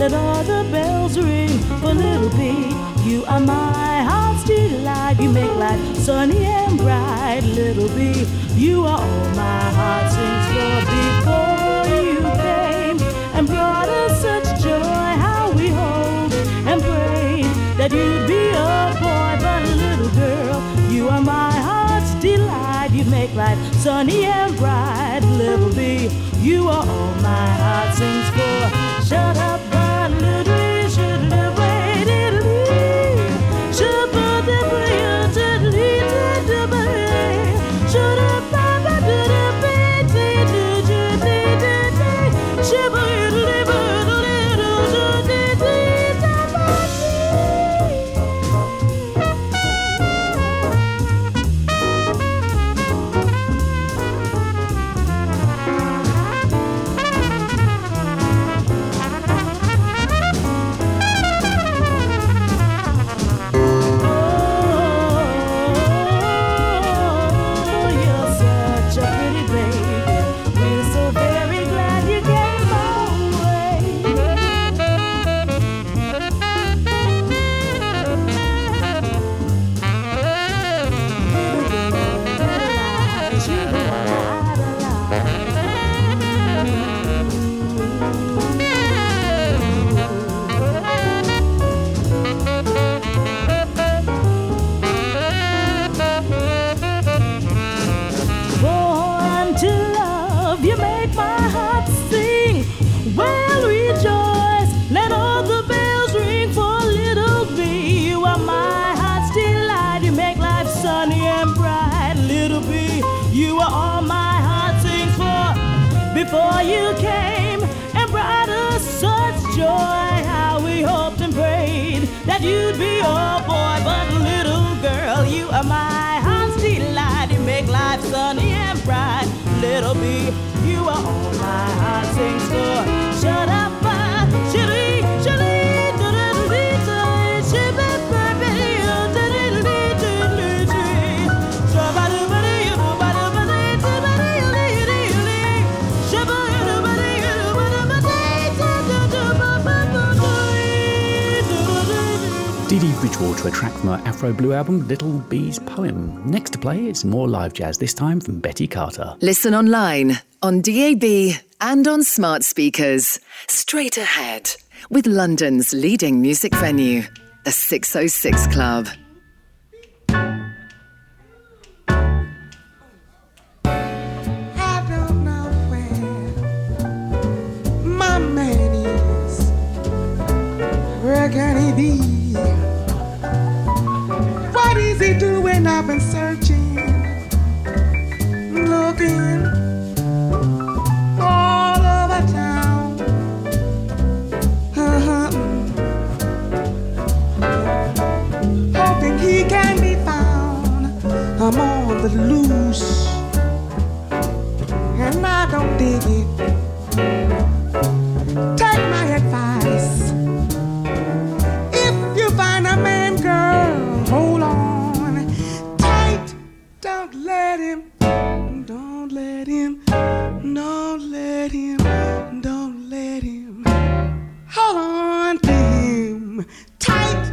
Let all the bells ring for Little Bee. You are my heart's delight. You make life sunny and bright, Little Bee. You are all my heart sings for. Before you came and brought us such joy, how we hoped and prayed that you'd be a boy. But little girl, you are my heart's delight. You make life sunny and bright, Little Bee. You are all my heart sings for. Shut up. Before you came and brought us such joy, how we hoped and prayed that you'd be a boy. But little girl, you are my heart's delight. You make life sunny and bright, Little Bee. You are all my heart sings for. Shut up, my chili, chili. Dee Dee Bridgewater, a track from her Afro Blue album, Little Bee's Poem. Next to play is more live jazz, this time from Betty Carter. Listen online, on D A B and on smart speakers. Straight ahead with London's leading music venue, the six oh six Club. I've been searching, looking all over town. Uh-huh. Hoping he can be found. I'm on the loose, and I don't dig it. Take my advice. If you find a man, girl, hold on. Don't let him, don't let him, don't let him, don't let him. Hold on to him tight.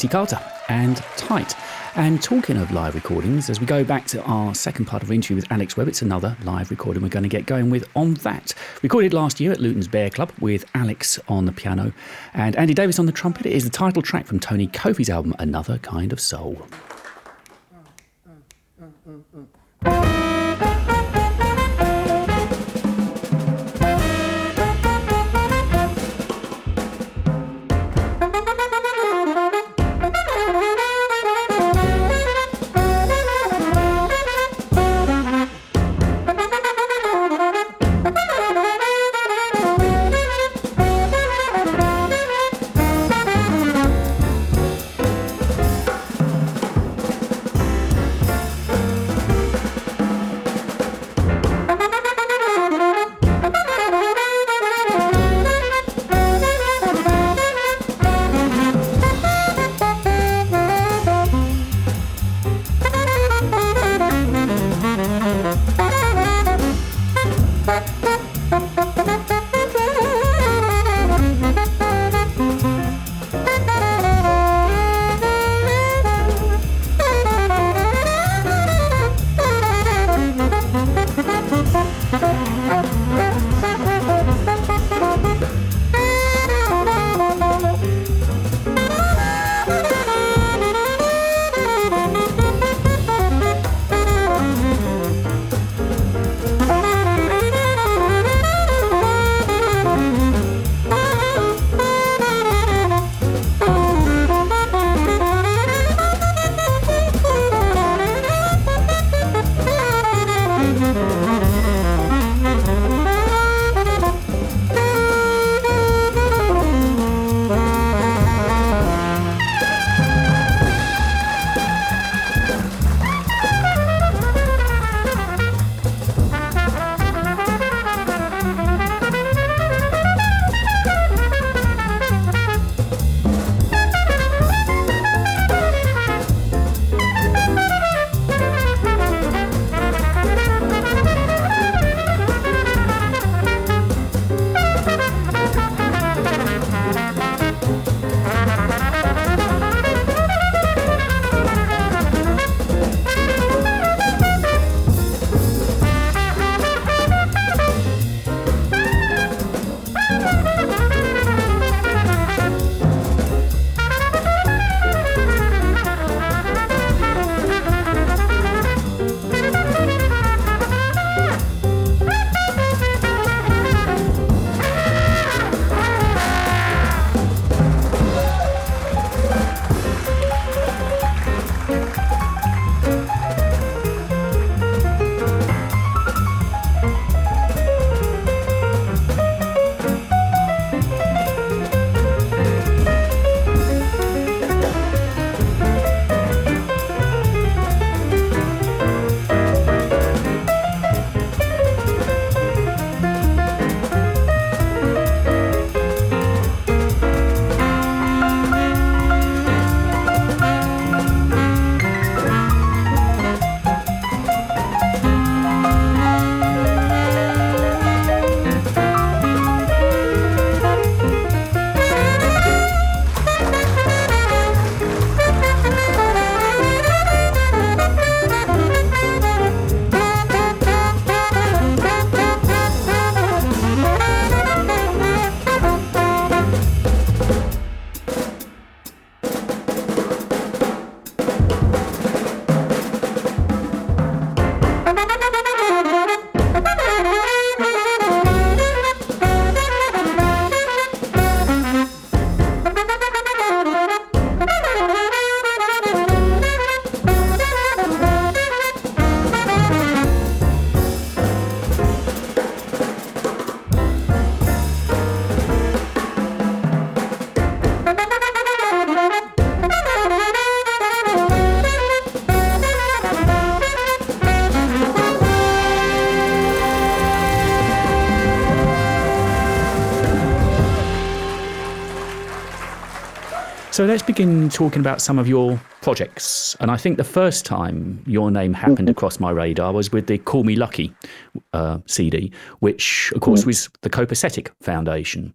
Dixie Carter and Tight. And talking of live recordings, as we go back to our second part of our interview with Alex Webb, it's another live recording we're going to get going with on that. Recorded last year at Luton's Bear Club with Alex on the piano and Andy Davis on the trumpet. It is the title track from Tony Kofi's album, Another Kind of Soul. Uh, uh, uh, uh. So let's begin talking about some of your projects. And I think the first time your name happened mm-hmm. across my radar was with the Call Me Lucky uh, C D, which, of course, mm-hmm. was the Copacetic Foundation.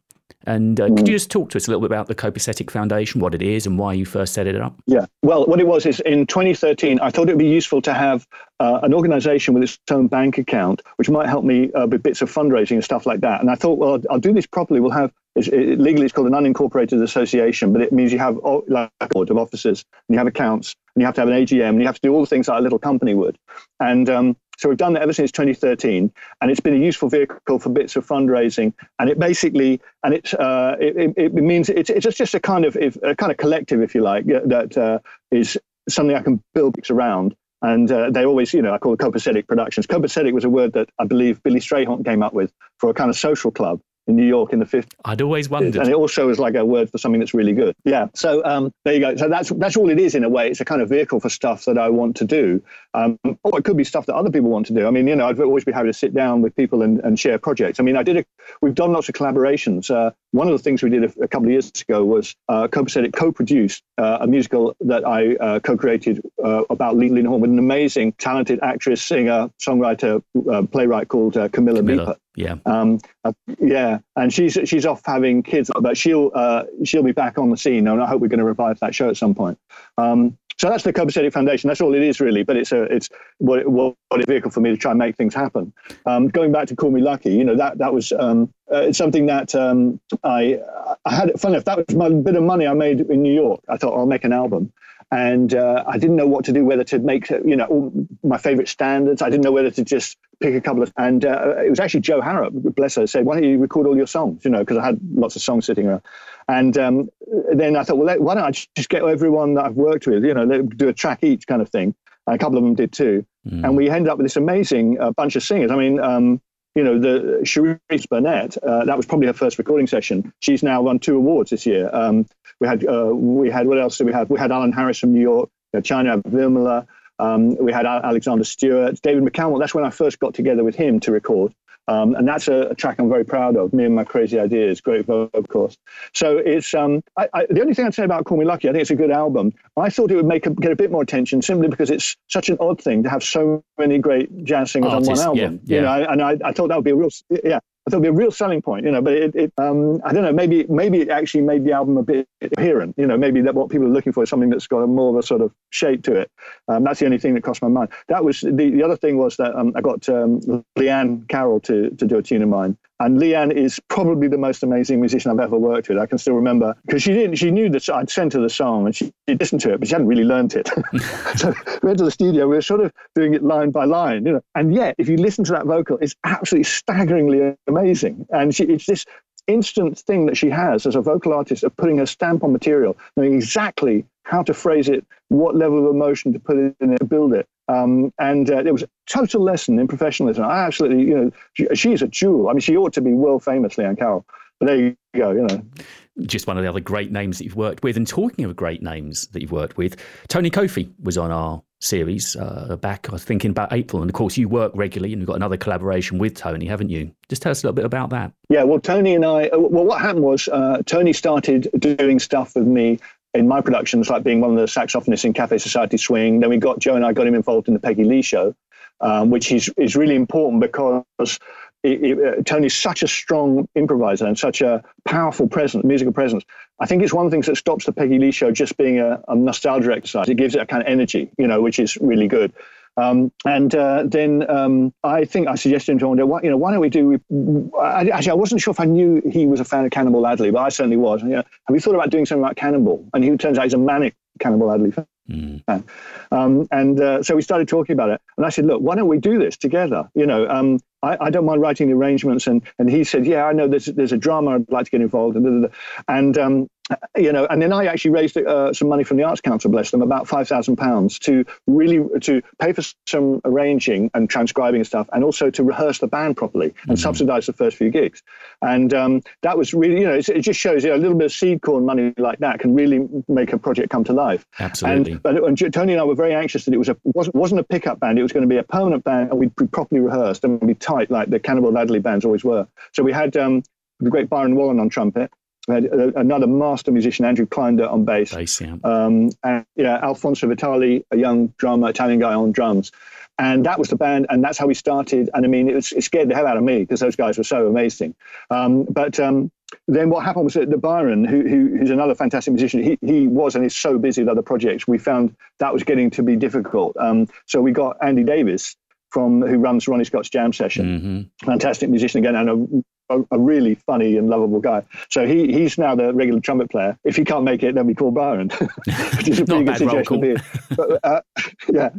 And uh, mm. could you just talk to us a little bit about the Copacetic Foundation, what it is and why you first set it up? Yeah, well, what it was is in twenty thirteen, I thought it would be useful to have uh, an organization with its own bank account, which might help me uh, with bits of fundraising and stuff like that. And I thought, well, I'll do this properly. We'll have, it's, it, legally it's called an unincorporated association, but it means you have like a board of officers and you have accounts and you have to have an A G M and you have to do all the things that a little company would. And um, so we've done that ever since twenty thirteen, and it's been a useful vehicle for bits of fundraising. And it basically, and it's, uh, it, it means it's it's just a kind of a kind of collective, if you like, that uh, is something I can build around. And uh, they always, you know, I call it Copacetic Productions. Copacetic was a word that I believe Billy Strayhorn came up with for a kind of social club in New York in the fifties. I'd always wondered. And it also is like a word for something that's really good. Yeah, so um, there you go. So that's that's all it is in a way. It's a kind of vehicle for stuff that I want to do. Um, or it could be stuff that other people want to do. I mean, you know, I'd always be happy to sit down with people and, and share projects. I mean, I did. A, we've done lots of collaborations. Uh, one of the things we did a, a couple of years ago was uh, Copacetic co-produced uh, a musical that I uh, co-created uh, about Lynn Lynn Horn with an amazing, talented actress, singer, songwriter, uh, playwright called uh, Camilla Meeper. Yeah. Um, uh, yeah. And she's she's off having kids, but she'll uh, she'll be back on the scene, and I hope we're going to revive that show at some point. Um, so that's the Copacetic Foundation. That's all it is, really. But it's a it's what it, what a vehicle for me to try and make things happen. Um, going back to Call Me Lucky, you know that that was um, uh, it's something that um, I I had. Funny enough, that was my bit of money I made in New York. I thought I'll make an album. And uh, I didn't know what to do, whether to make, you know, all my favorite standards. I didn't know whether to just pick a couple of, and uh, it was actually Joe Harrop, bless her, said, why don't you record all your songs? You know, because I had lots of songs sitting around. And um, then I thought, well, why don't I just get everyone that I've worked with, you know, do a track each kind of thing. And a couple of them did too. Mm. And we ended up with this amazing uh, bunch of singers. I mean, um, you know, the Cherise Burnett, uh, that was probably her first recording session. She's now won two awards this year. Um, we had, uh, we had, what else did we have? We had Alan Harris from New York, you know, China Moses. Um, we had Alexander Stewart, David McAlmont. That's when I first got together with him to record. Um, and that's a, a track I'm very proud of, Me and My Crazy Ideas, great vocal, of course. So it's, um, I, I, the only thing I'd say about Call Me Lucky, I think it's a good album. I thought it would make a, get a bit more attention simply because it's such an odd thing to have so many great jazz singers artists, on one album. Yeah, yeah. You know, and I, I thought that would be a real, yeah, I thought it'd be a real selling point, you know, but it, it um, I don't know, maybe, maybe it actually made the album a bit coherent, you know, maybe that what people are looking for is something that's got a more of a sort of shape to it. Um, that's the only thing that crossed my mind. That was the, the other thing was that um, I got um, Leanne Carroll to, to do a tune of mine. And Leanne is probably the most amazing musician I've ever worked with. I can still remember because she didn't. She knew that I'd sent her the song and she listened to it, but she hadn't really learnt it. So we went to the studio. We were sort of doing it line by line, you know. And yet, if you listen to that vocal, it's absolutely staggeringly amazing. And she, it's this instant thing that she has as a vocal artist of putting her stamp on material, knowing exactly how to phrase it, what level of emotion to put in it, build it. Um, and uh, it was a total lesson in professionalism. I absolutely, you know, she, she's a jewel. I mean, she ought to be world famous, Leanne Carroll. But there you go, you know. Just one of the other great names that you've worked with. And talking of great names that you've worked with, Tony Kofi was on our series uh, back, I was thinking, about April. And, of course, you work regularly and you've got another collaboration with Tony, haven't you? Just tell us a little bit about that. Yeah, well, Tony and I, well, what happened was uh, Tony started doing stuff with me in my productions, like being one of the saxophonists in Cafe Society Swing. Then we got, Joe and I got him involved in the Peggy Lee show, um, which is, is really important because it, it, uh, Tony's such a strong improviser and such a powerful presence, musical presence. I think it's one of the things that stops the Peggy Lee show just being a, a nostalgia exercise. It gives it a kind of energy, you know, which is really good. Um, and uh, then um, I think I suggested him to him, you know, why don't we do, we, I, actually, I wasn't sure if I knew he was a fan of Cannonball Adderley, but I certainly was. And, you know, have you thought about doing something like Cannonball? And he turns out he's a manic Cannonball Adderley fan. Mm. Um, and uh, so we started talking about it. And I said, look, why don't we do this together? You know, um, I, I don't mind writing the arrangements. And and he said, yeah, I know there's, there's a drama I'd like to get involved in. And, and um, you know, and then I actually raised uh, some money from the Arts Council, bless them, about five thousand pounds to really to pay for some arranging and transcribing and stuff, and also to rehearse the band properly and mm-hmm. subsidize the first few gigs. And um, that was really, you know, it, it just shows, you know, a little bit of seed corn money like that can really make a project come to life. Absolutely. And, but, and Tony and I were very anxious that it was a, wasn't, wasn't a pickup band. It was going to be a permanent band, and we'd be properly rehearsed and we'd be tight like the Cannonball Adderley bands always were. So we had um, the great Byron Wallen on trumpet. We had another master musician, Andrew Klinder, on bass. bass yeah. Um, and yeah, Alfonso Vitali, a young drummer, Italian guy, on drums. And that was the band, and that's how we started. And I mean, it, was, it scared the hell out of me because those guys were so amazing. Um, but um, then what happened was that Byron, who, who who's another fantastic musician, he, he was and is so busy with other projects, we found that was getting to be difficult. Um, so we got Andy Davis, from who runs Ronnie Scott's Jam Session. Mm-hmm. Fantastic musician again, and a, a, a really funny and lovable guy. So he he's now the regular trumpet player. If he can't make it, then we call Byron, which is a pretty good suggestion to be. But, uh, yeah,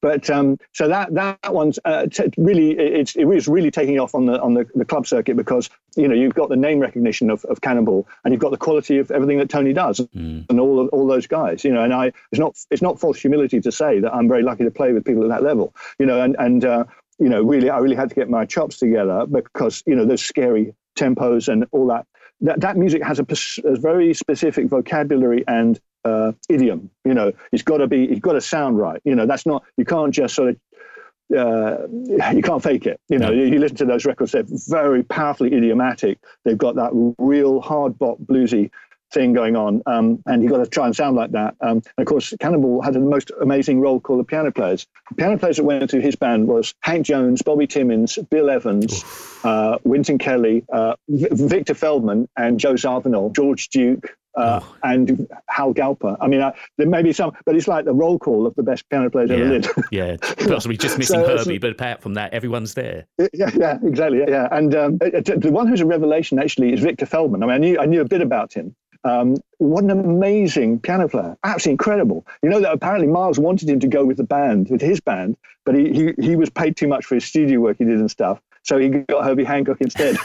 but um, so that that one's uh, t- really it's it was really taking off on the on the, the club circuit, because you know you've got the name recognition of, of Cannonball, and you've got the quality of everything that Tony does, mm. and all of, all those guys. You know, and I it's not it's not false humility to say that I'm very lucky to play with people at that level. You know, and and. And, uh, you know, really, I really had to get my chops together, because, you know, those scary tempos and all that, that, that music has a, a very specific vocabulary and uh, idiom. You know, it's got to be, it's got to sound right. You know, that's not, you can't just sort of, uh, you can't fake it. You know, you, you listen to those records, they're very powerfully idiomatic. They've got that real hard bop bluesy thing going on, um, and you've got to try and sound like that. Um, and of course, Cannonball had the most amazing role called the piano players. The piano players that went through his band was Hank Jones, Bobby Timmins, Bill Evans, uh, Wynton Kelly, uh, v- Victor Feldman, and Joe Zawinul, George Duke, uh, oh. and Hal Galper. I mean, I, there may be some, but it's like the roll call of the best piano players yeah, ever lived. yeah, possibly just missing so, Herbie, but apart from that, everyone's there. Yeah, yeah, exactly. Yeah, yeah. And um, the one who's a revelation actually is Victor Feldman. I mean, I knew I knew a bit about him. Um, what an amazing piano player. Absolutely incredible. You know that apparently Miles wanted him to go with the band, with his band, but he he, he was paid too much for his studio work he did and stuff. So he got Herbie Hancock instead.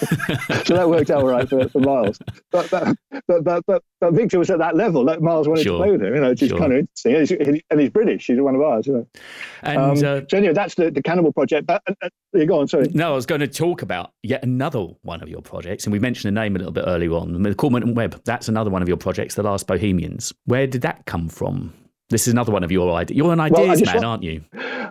So that worked out all right for, for Miles. But but, but but but but Victor was at that level. Like Miles wanted sure. to play with him, you know, which is sure. kind of interesting. And he's, and he's British. He's one of ours, you know. And, um, uh, so anyway, that's the, the Cannibal project. But uh, go on, sorry. No, I was going to talk about yet another one of your projects, and we mentioned the name a little bit earlier on. McCormack and Webb, that's another one of your projects, The Last Bohemians. Where did that come from? This is another one of your ideas. You're an ideas well, man, want, aren't you?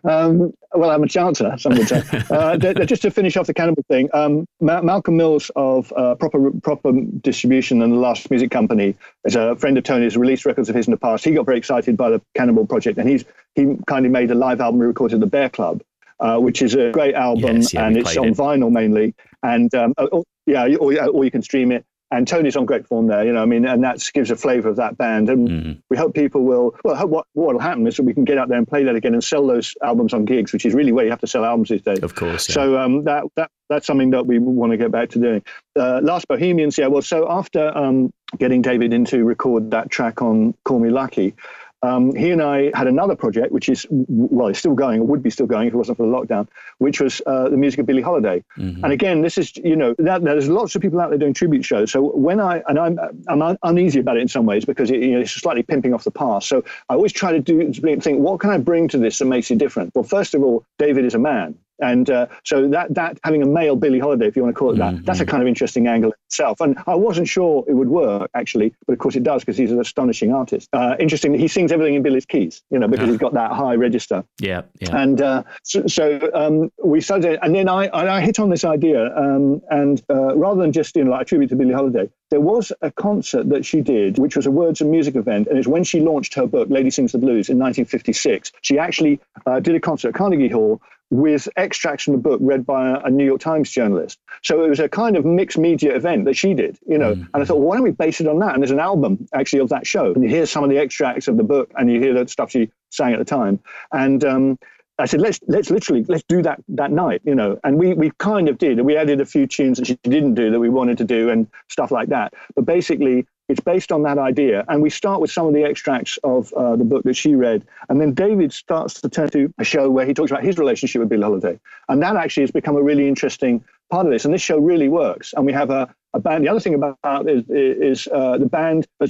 Um, well, I'm a chancer, some would say. uh, they're, they're just to finish off the Cannibal thing, um, Ma- Malcolm Mills of uh, Proper Proper Distribution and The Last Music Company is a friend of Tony's, released records of his in the past. He got very excited by the Cannibal project, and he's he kindly made a live album we recorded at the Bear Club, uh, which is a great album, yes, yeah, and it's on it. vinyl mainly. And um, or, yeah, or, or you can stream it. And Tony's on great form there, you know, I mean, and that gives a flavour of that band. And mm. we hope people will, well, hope what will happen is that we can get out there and play that again and sell those albums on gigs, which is really where you have to sell albums these days. Of course. Yeah. So um, that that that's something that we want to get back to doing. Uh, Last Bohemians, yeah, well, so after um, getting David in to record that track on Call Me Lucky, um, he and I had another project, which is, well, it's still going, or would be still going if it wasn't for the lockdown, which was uh, the music of Billie Holiday. Mm-hmm. And again, this is, you know, that, there's lots of people out there doing tribute shows. So when I, and I'm I'm uneasy about it in some ways, because it, you know, it's slightly pimping off the past. So I always try to do think, what can I bring to this that makes it different? Well, first of all, David is a man. And uh, so that that having a male Billie Holiday, if you want to call it that, mm-hmm. that's a kind of interesting angle itself. And I wasn't sure it would work, actually, but of course it does, because he's an astonishing artist. Uh, interestingly, he sings everything in Billie's keys, you know, because yeah. he's got that high register. Yeah. yeah. And uh, so, so um, we started, and then I, I hit on this idea, um, and uh, rather than just, you know, like a tribute to Billie Holiday, there was a concert that she did, which was a words and music event, and it's when she launched her book, Lady Sings the Blues, in nineteen fifty-six. She actually uh, did a concert at Carnegie Hall with extracts from the book read by a, a New York Times journalist. So it was a kind of mixed media event that she did, you know. Mm. And I thought, well, why don't we base it on that? And there's an album, actually, of that show. And you hear some of the extracts of the book, and you hear the stuff she sang at the time. And um, I said, let's let's literally, let's do that that night, you know. And we we kind of did. We added a few tunes that she didn't do that we wanted to do and stuff like that. But basically, it's based on that idea. And we start with some of the extracts of uh, the book that she read. And then David starts to turn to a show where he talks about his relationship with Billie Holiday. And that actually has become a really interesting part of this. And this show really works. And we have a, a band. The other thing about it is, is uh, the band, uh,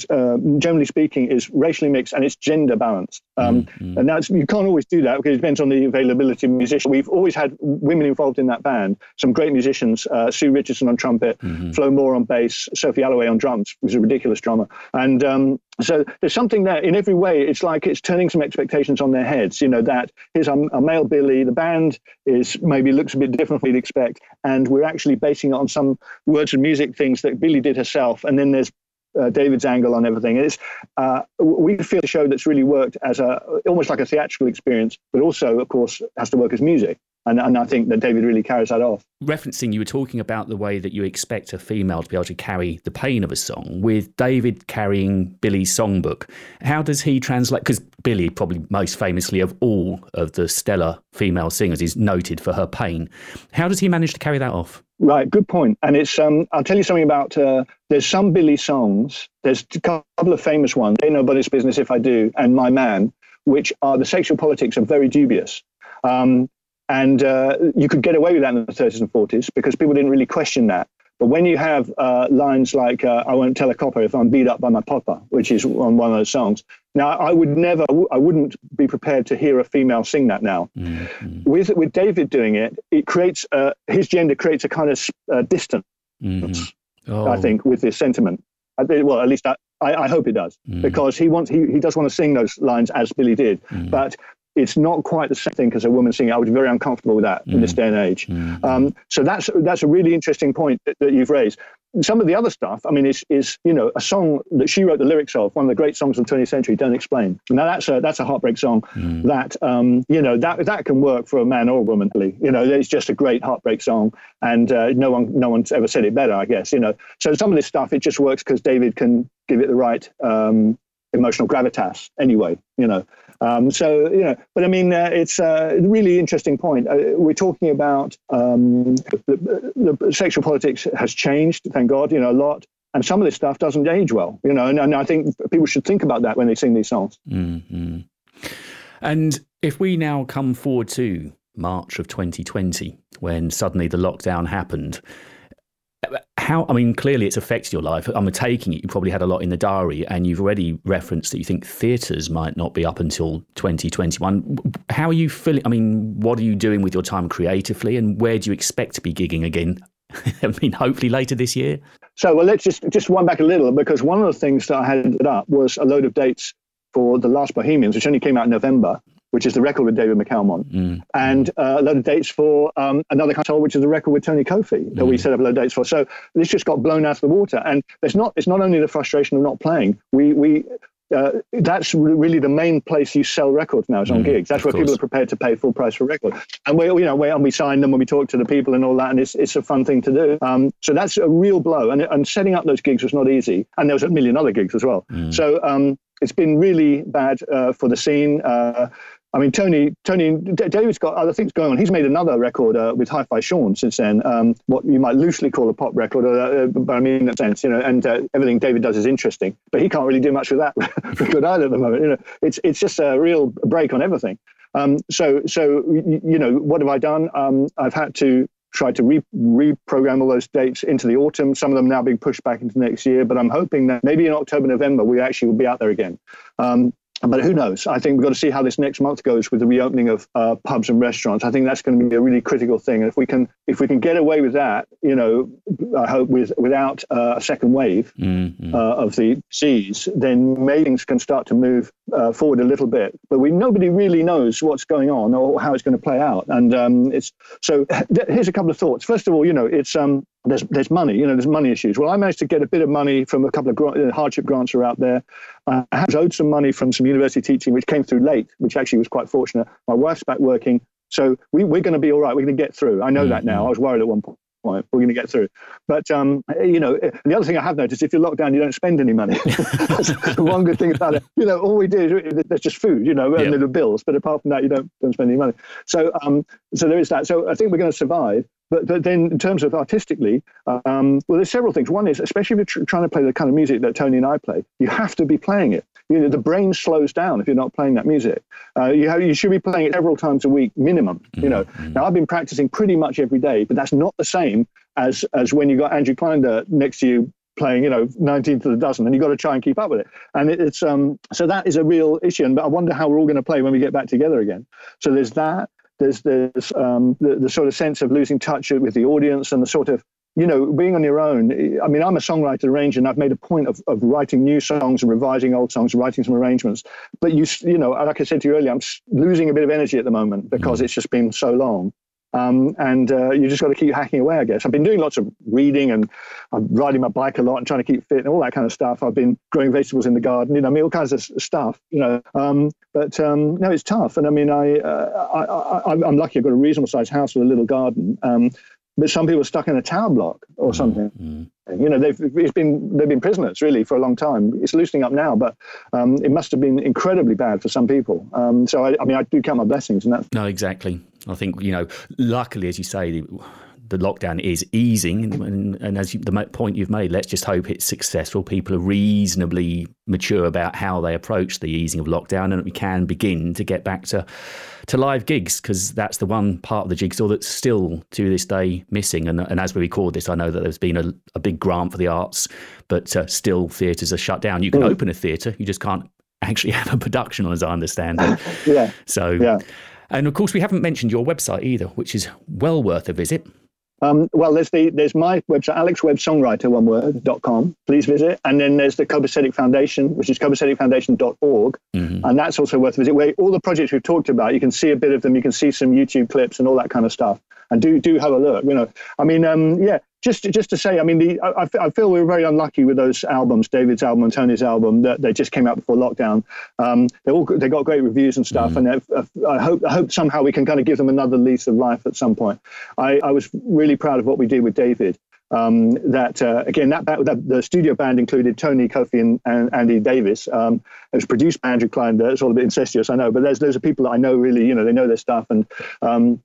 generally speaking, is racially mixed and it's gender balanced. Um, mm-hmm. And that's, you can't always do that because it depends on the availability of musicians. We've always had women involved in that band, some great musicians, uh, Sue Richardson on trumpet, mm-hmm. Flo Moore on bass, Sophie Alloway on drums, who's a ridiculous drama. And um, so there's something there in every way. It's like it's turning some expectations on their heads, you know, that here's a, a male Billy, the band is maybe looks a bit different from what you'd expect. And we're actually basing it on some words and music things that Billy did herself. And then there's Uh, David's angle on everything. It's uh, we feel a show that's really worked as a almost like a theatrical experience, but also, of course, has to work as music. And, and I think that David really carries that off. Referencing, you were talking about the way that you expect a female to be able to carry the pain of a song, with David carrying Billy's songbook. How does he translate? Because Billy, probably most famously of all of the stellar female singers, is noted for her pain. How does he manage to carry that off? Right, good point. And it's um, I'll tell you something about, uh, there's some Billy songs, there's a couple of famous ones, Ain't Nobody's Business If I Do, and My Man, which are, the sexual politics are very dubious. Um, And uh, you could get away with that in the thirties and forties because people didn't really question that. But when you have uh, lines like, uh, I won't tell a copper if I'm beat up by my papa, which is on one of those songs. Now, I would never, I wouldn't be prepared to hear a female sing that now. Mm-hmm. With with David doing it, it creates, uh, his gender creates a kind of uh, distance, mm-hmm. oh. I think, with this sentiment. I think, well, at least I, I, I hope it does, mm-hmm. because he wants, he, he does want to sing those lines as Billy did. Mm-hmm. But it's not quite the same thing as a woman singing. I would be very uncomfortable with that mm. in this day and age. Mm. Um, so that's that's a really interesting point that, that you've raised. Some of the other stuff, I mean, is, is, you know, a song that she wrote the lyrics of, one of the great songs of the twentieth century, Don't Explain. Now, that's a that's a heartbreak song mm. that, um, you know, that that can work for a man or a woman. You know, it's just a great heartbreak song, and uh, no one no one's ever said it better, I guess, you know. So some of this stuff, it just works because David can give it the right um, emotional gravitas anyway, you know. Um, so, you know, but I mean, uh, it's a really interesting point. Uh, we're talking about um, the, the sexual politics has changed, thank God, you know, a lot. And some of this stuff doesn't age well, you know, and, and I think people should think about that when they sing these songs. Mm-hmm. And if we now come forward to March of twenty twenty, when suddenly the lockdown happened, how, I mean, clearly it's affected your life. I'm taking it you probably had a lot in the diary, and you've already referenced that you think theatres might not be up until twenty twenty-one. How are you feeling? I mean, what are you doing with your time creatively, and where do you expect to be gigging again? I mean, hopefully later this year. So, well, let's just, just wind back a little, because one of the things that I had up was a load of dates for The Last Bohemians, which only came out in November, which is the record with David McAlmont, mm. and uh, a lot of dates for um, Another Kind of Soul, which is the record with Tony Kofi that mm. we set up a lot of dates for. So this just got blown out of the water. And it's not it's not only the frustration of not playing. We we uh, that's really the main place you sell records now is on mm, gigs. That's where course. people are prepared to pay full price for a record. And we you know we and we sign them when we talk to the people and all that. And it's it's a fun thing to do. Um, so that's a real blow. And and setting up those gigs was not easy. And there was a million other gigs as well. Mm. So um, it's been really bad uh, for the scene. Uh, I mean, Tony, Tony, D- David's got other things going on. He's made another record uh, with Hi-Fi Sean since then, um, what you might loosely call a pop record, uh, but I mean, in that sense, you know, and uh, everything David does is interesting, but he can't really do much with that record either at the moment. You know, it's it's just a real break on everything. Um, so, so you know, what have I done? Um, I've had to try to re- reprogram all those dates into the autumn. Some of them now being pushed back into next year, but I'm hoping that maybe in October, November, we actually will be out there again. Um, But who knows? I think we've got to see how this next month goes with the reopening of uh, pubs and restaurants. I think that's going to be a really critical thing. And if we can, if we can get away with that, you know, I hope with without uh, a second wave mm-hmm. uh, of the disease, then maybe things can start to move uh, forward a little bit. But we nobody really knows what's going on or how it's going to play out. And um, it's so. Here's a couple of thoughts. First of all, you know, it's um. There's there's money, you know, there's money issues. Well, I managed to get a bit of money from a couple of gr- hardship grants that are out there. I have owed some money from some university teaching, which came through late, which actually was quite fortunate. My wife's back working. So we, we're going to be all right. We're going to get through. I know mm-hmm. that now. I was worried at one point. We're going to get through. But, um, you know, the other thing I have noticed, if you're locked down, you don't spend any money. That's one good thing about it. You know, all we do is there's just food, you know, and yeah. little bills. But apart from that, you don't, don't spend any money. So um, so there is that. So I think we're going to survive. But, but then in terms of artistically, um, well, there's several things. One is, especially if you're tr- trying to play the kind of music that Tony and I play, you have to be playing it. You know, the brain slows down if you're not playing that music. Uh, you have, you should be playing it several times a week minimum, you know. Mm-hmm. Now, I've been practicing pretty much every day, but that's not the same as as when you got Andrew Kleiner next to you playing, you know, nineteen to the dozen, and you've got to try and keep up with it. And it, it's um, so that is a real issue. And but I wonder how we're all going to play when we get back together again. So there's that. There's, there's um, the, the sort of sense of losing touch with the audience and the sort of, you know, being on your own. I mean, I'm a songwriter arranger, and I've made a point of, of writing new songs and revising old songs, writing some arrangements. But, you you know, like I said to you earlier, I'm losing a bit of energy at the moment because it's just been so long. Um, and uh, you just got to keep hacking away, I guess. I've been doing lots of reading, and I'm riding my bike a lot and trying to keep fit and all that kind of stuff. I've been growing vegetables in the garden, you know, I mean, all kinds of stuff, you know. Um, but um, no, it's tough. And I mean, I, uh, I, I, I'm lucky I've got a reasonable sized house with a little garden. Um, but some people are stuck in a tower block or something. Mm-hmm. You know, they've, it's been, they've been prisoners really for a long time. It's loosening up now, but um, it must have been incredibly bad for some people. Um, so, I, I mean, I do count my blessings. And that's- No, exactly. I think, you know, luckily, as you say, the lockdown is easing. And, and as you, the point you've made, let's just hope it's successful. People are reasonably mature about how they approach the easing of lockdown, and we can begin to get back to to live gigs, because that's the one part of the jigsaw that's still to this day missing. And, and as we record this, I know that there's been a, a big grant for the arts, but uh, still theatres are shut down. You can mm. open a theatre, you just can't actually have a production, as I understand it. yeah. So. Yeah. And, of course, we haven't mentioned your website either, which is well worth a visit. Um, well, there's the there's my website, alex webb songwriter one word dot com. Please visit. And then there's the Copacetic Foundation, which is copacetic foundation dot org. Mm-hmm. And that's also worth a visit, where all the projects we've talked about, you can see a bit of them. You can see some YouTube clips and all that kind of stuff. And do do have a look, you know. I mean, um, yeah, just, just to say, I mean, the I, I feel we were very unlucky with those albums, David's album and Tony's album, that they just came out before lockdown. Um, they all they got great reviews and stuff, mm-hmm. and I hope I hope somehow we can kind of give them another lease of life at some point. I, I was really proud of what we did with David. Um, that uh, again, that, that the studio band included Tony Kofi and, and Andy Davis. Um, it was produced by Andrew Klein. It's all a bit incestuous, I know, but there's those are people that I know really. You know, they know their stuff. And um,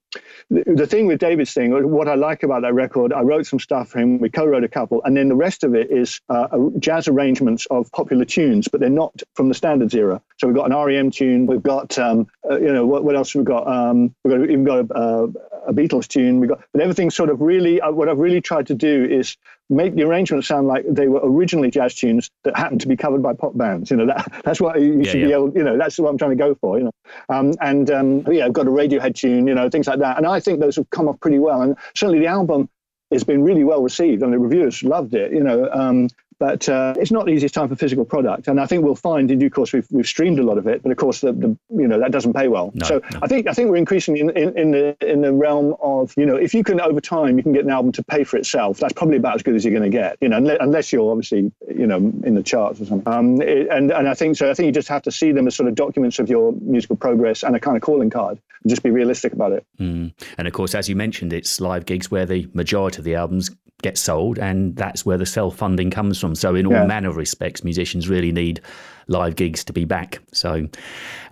the, the thing with David's thing, what I like about that record, I wrote some stuff for him. We co-wrote a couple, and then the rest of it is uh, jazz arrangements of popular tunes, but they're not from the standards era. So we've got an R E M tune. We've got um, uh, you know what, what else we've got? Um, we've got even got a, uh, a Beatles tune. We got, but everything's sort of really. Uh, what I've really tried to do is make the arrangements sound like they were originally jazz tunes that happened to be covered by pop bands. You know, that that's what you yeah, should yeah. be able, you know, that's what I'm trying to go for, you know. Um, and, um, yeah, I've got a Radiohead tune, you know, things like that. And I think those have come off pretty well. And certainly the album has been really well received and the reviewers loved it, you know. Um, But uh, it's not the easiest time for physical product, and I think we'll find in due course we've we've streamed a lot of it. But of course, the, the you know that doesn't pay well. No, so no. I think I think we're increasingly in, in, in the in the realm of you know if you can over time you can get an album to pay for itself. That's probably about as good as you're going to get, you know, unless, unless you're obviously you know in the charts or something. Um, it, and and I think so. I think you just have to see them as sort of documents of your musical progress and a kind of calling card. And just be realistic about it. Mm. And of course, as you mentioned, it's live gigs where the majority of the albums get sold, and that's where the self-funding comes from. So in all yeah. manner of respects, musicians really need live gigs to be back. So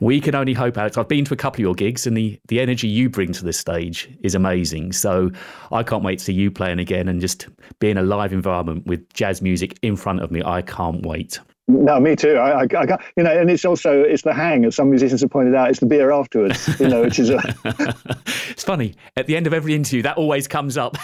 we can only hope, Alex. I've been to a couple of your gigs, and the, the energy you bring to the stage is amazing. So I can't wait to see you playing again and just be in a live environment with jazz music in front of me. I can't wait. No, me too. I, I, I got, you know, and it's also, it's the hang, as some musicians have pointed out, it's the beer afterwards, you know, which is... A... It's funny, at the end of every interview, that always comes up.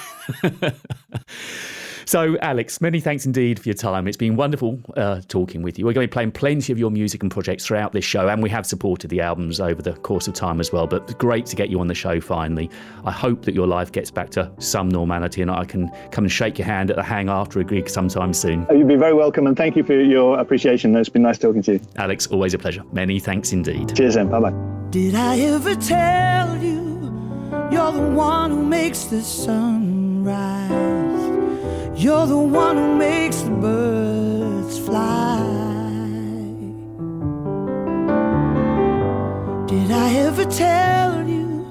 So, Alex, many thanks indeed for your time. It's been wonderful uh, talking with you. We're going to be playing plenty of your music and projects throughout this show, and we have supported the albums over the course of time as well, but great to get you on the show finally. I hope that your life gets back to some normality and I can come and shake your hand at the hang after a gig sometime soon. You'd be very welcome, and thank you for your appreciation. It's been nice talking to you. Alex, always a pleasure. Many thanks indeed. Cheers then. Bye-bye. Did I ever tell you you're the one who makes the sunrise? You're the one who makes the birds fly. Did I ever tell you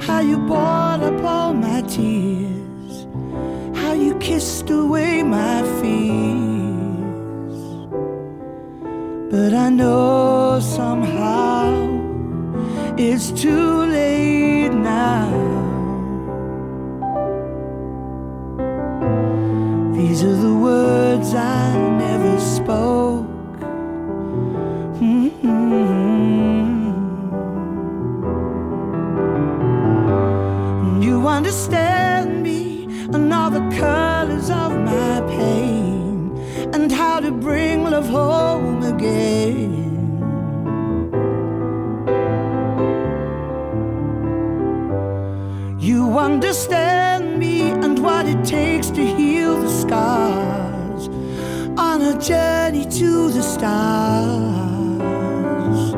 how you brought up all my tears? How you kissed away my fears? But I know somehow it's too late now. These are the words I never spoke. Mm-hmm. You understand me and all the colors of my pain and how to bring love home again. You understand me and what it takes to heal the scars on a journey to the stars.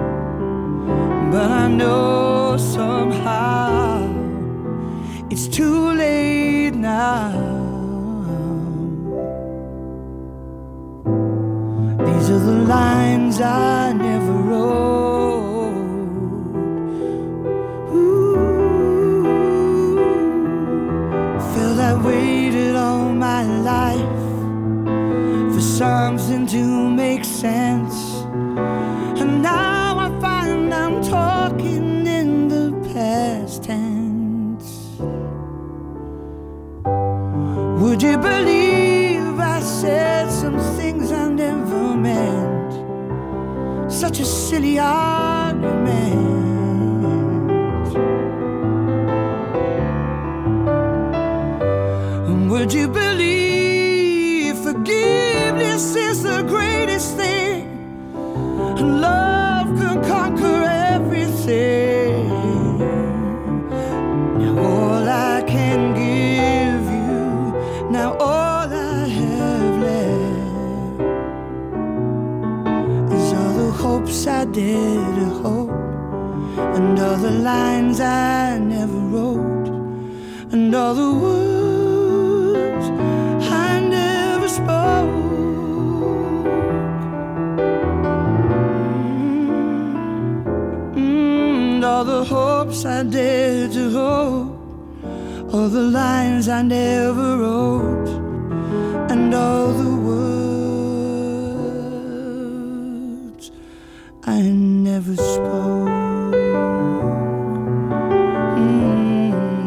But I know somehow down. These are the lines I never wrote. Ooh, felt I waited all my life for something to make sense. And now I find I'm talking in the past tense. Would you believe I said some things I never meant? Such a silly argument. And would you believe forgiveness is the greatest thing? And love can conquer everything. Now all I can give you, now all I have left, is all the hopes I did hope, and all the lines I never wrote, and all the words I never spoke. All the hopes I dared to hope, all the lines I never wrote, and all the words I never spoke. Mm-hmm.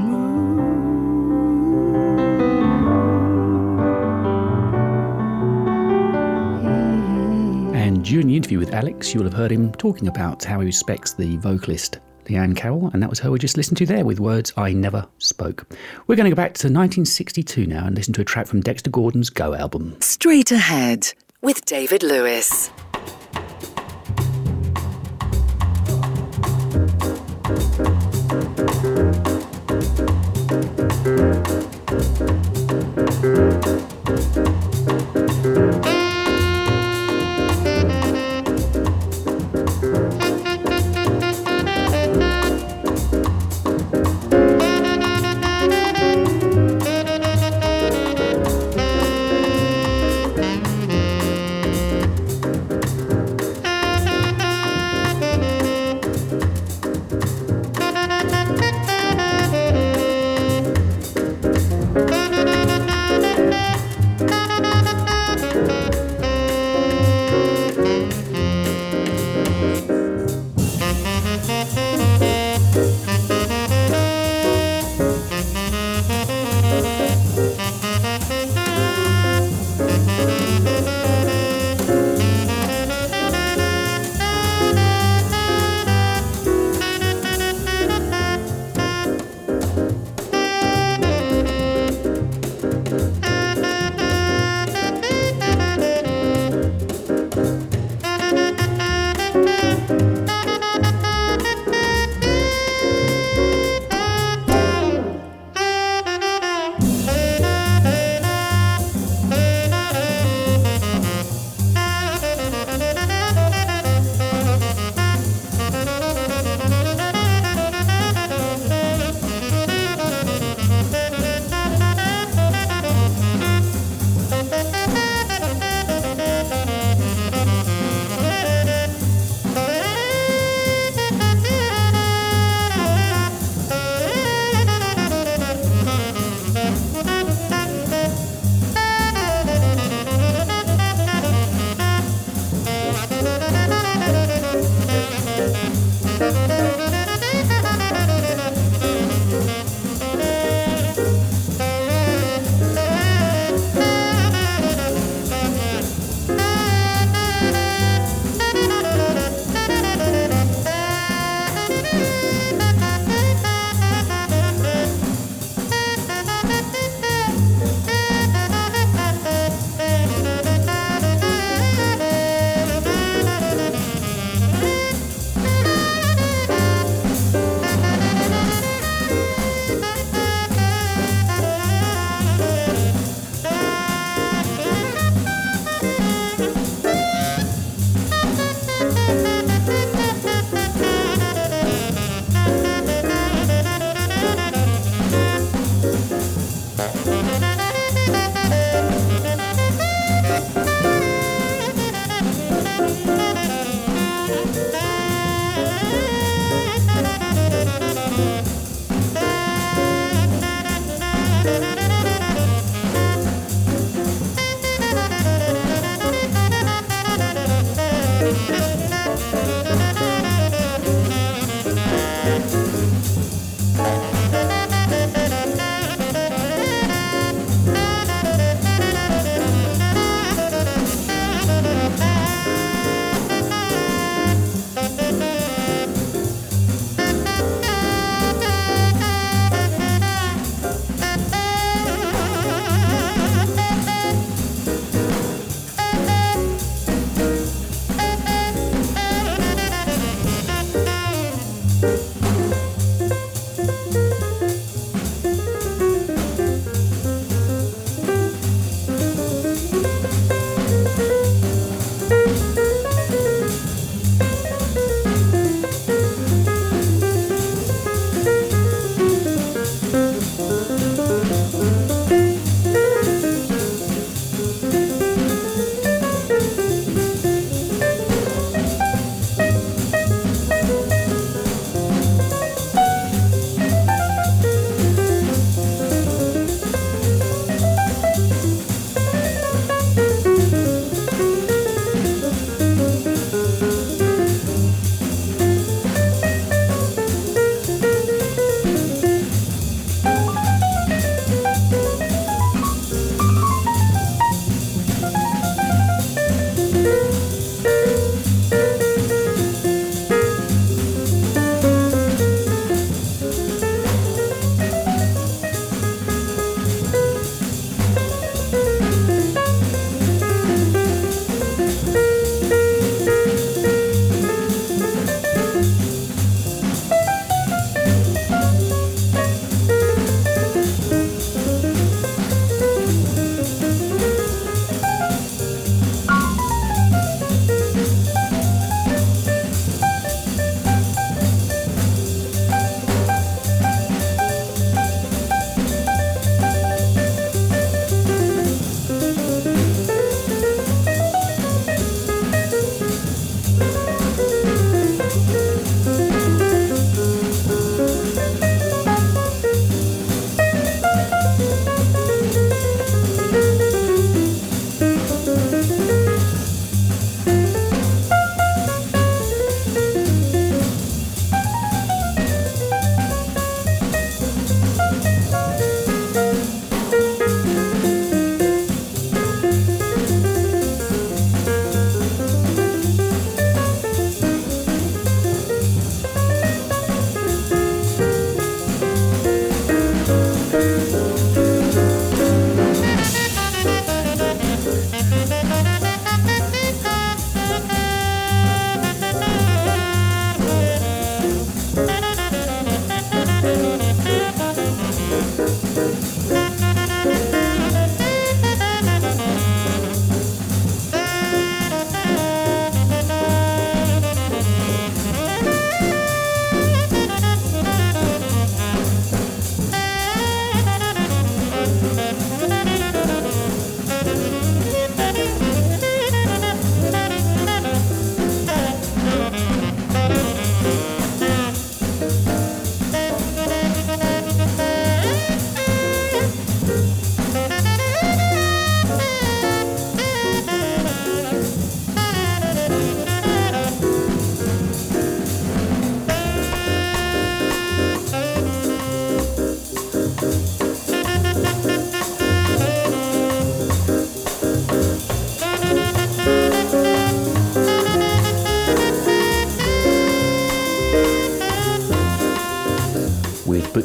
And during the interview with Alex, you'll have heard him talking about how he respects the vocalist Leanne Carroll, and that was her we just listened to there with words I never spoke. We're going to go back to nineteen sixty-two now and listen to a track from Dexter Gordon's Go album. Straight Ahead with David Lewis.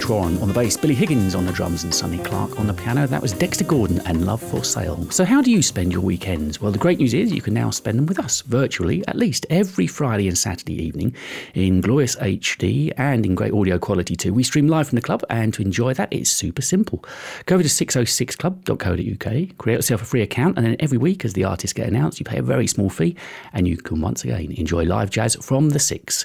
Schwan on the bass, Billy Higgins on the drums and Sonny Clark on the piano. That was Dexter Gordon and Love for Sale. So how do you spend your weekends? Well, the great news is you can now spend them with us virtually, at least every Friday and Saturday evening in glorious H D and in great audio quality too. We stream live from the club, and to enjoy that, it's super simple. Go over to six oh six club dot co dot U K, create yourself a free account, and then every week as the artists get announced, you pay a very small fee and you can once again enjoy live jazz from the Six.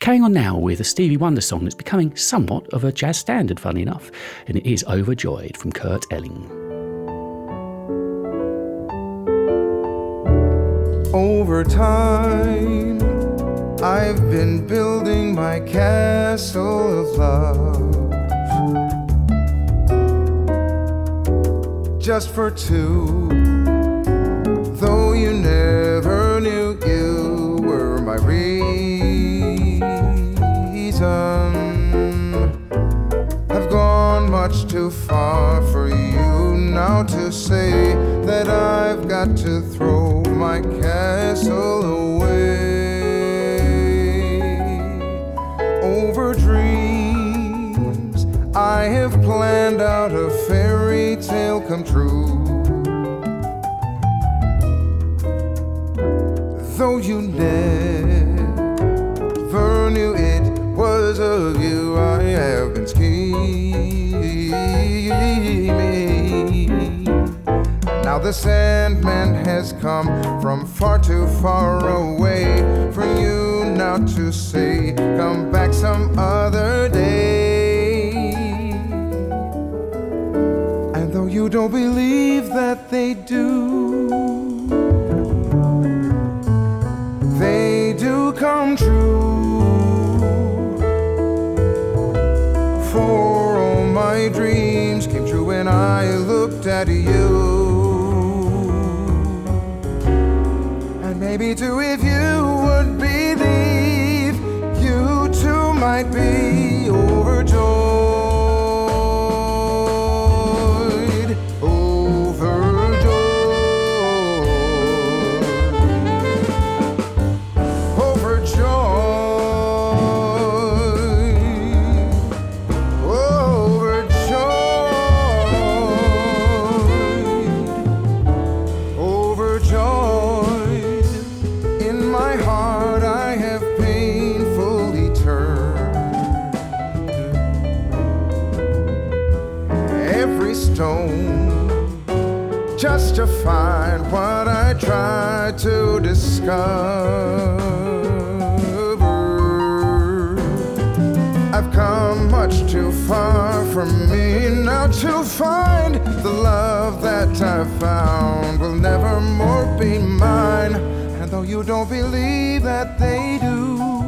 Carrying on now with a Stevie Wonder song that's becoming somewhat of a jazz standard, funny enough, and it is Overjoyed from Kurt Elling. Over time, I've been building my castle of love, just for two, though you never knew you were my reason. Much too far for you now to say that I've got to throw my castle away. Over dreams, I have planned out a fairy tale come true, though you never knew it was of you I have been scheming. Now the Sandman has come from far too far away for you now to say, come back some other day. And though you don't believe that they do, they do come true. For my dreams came true when I looked at you. And maybe too, if you would believe, you too might be overjoyed, overjoyed, overjoyed. Find what I tried to discover. I've come much too far from me now to find the love that I found will never more be mine. And though you don't believe that they do,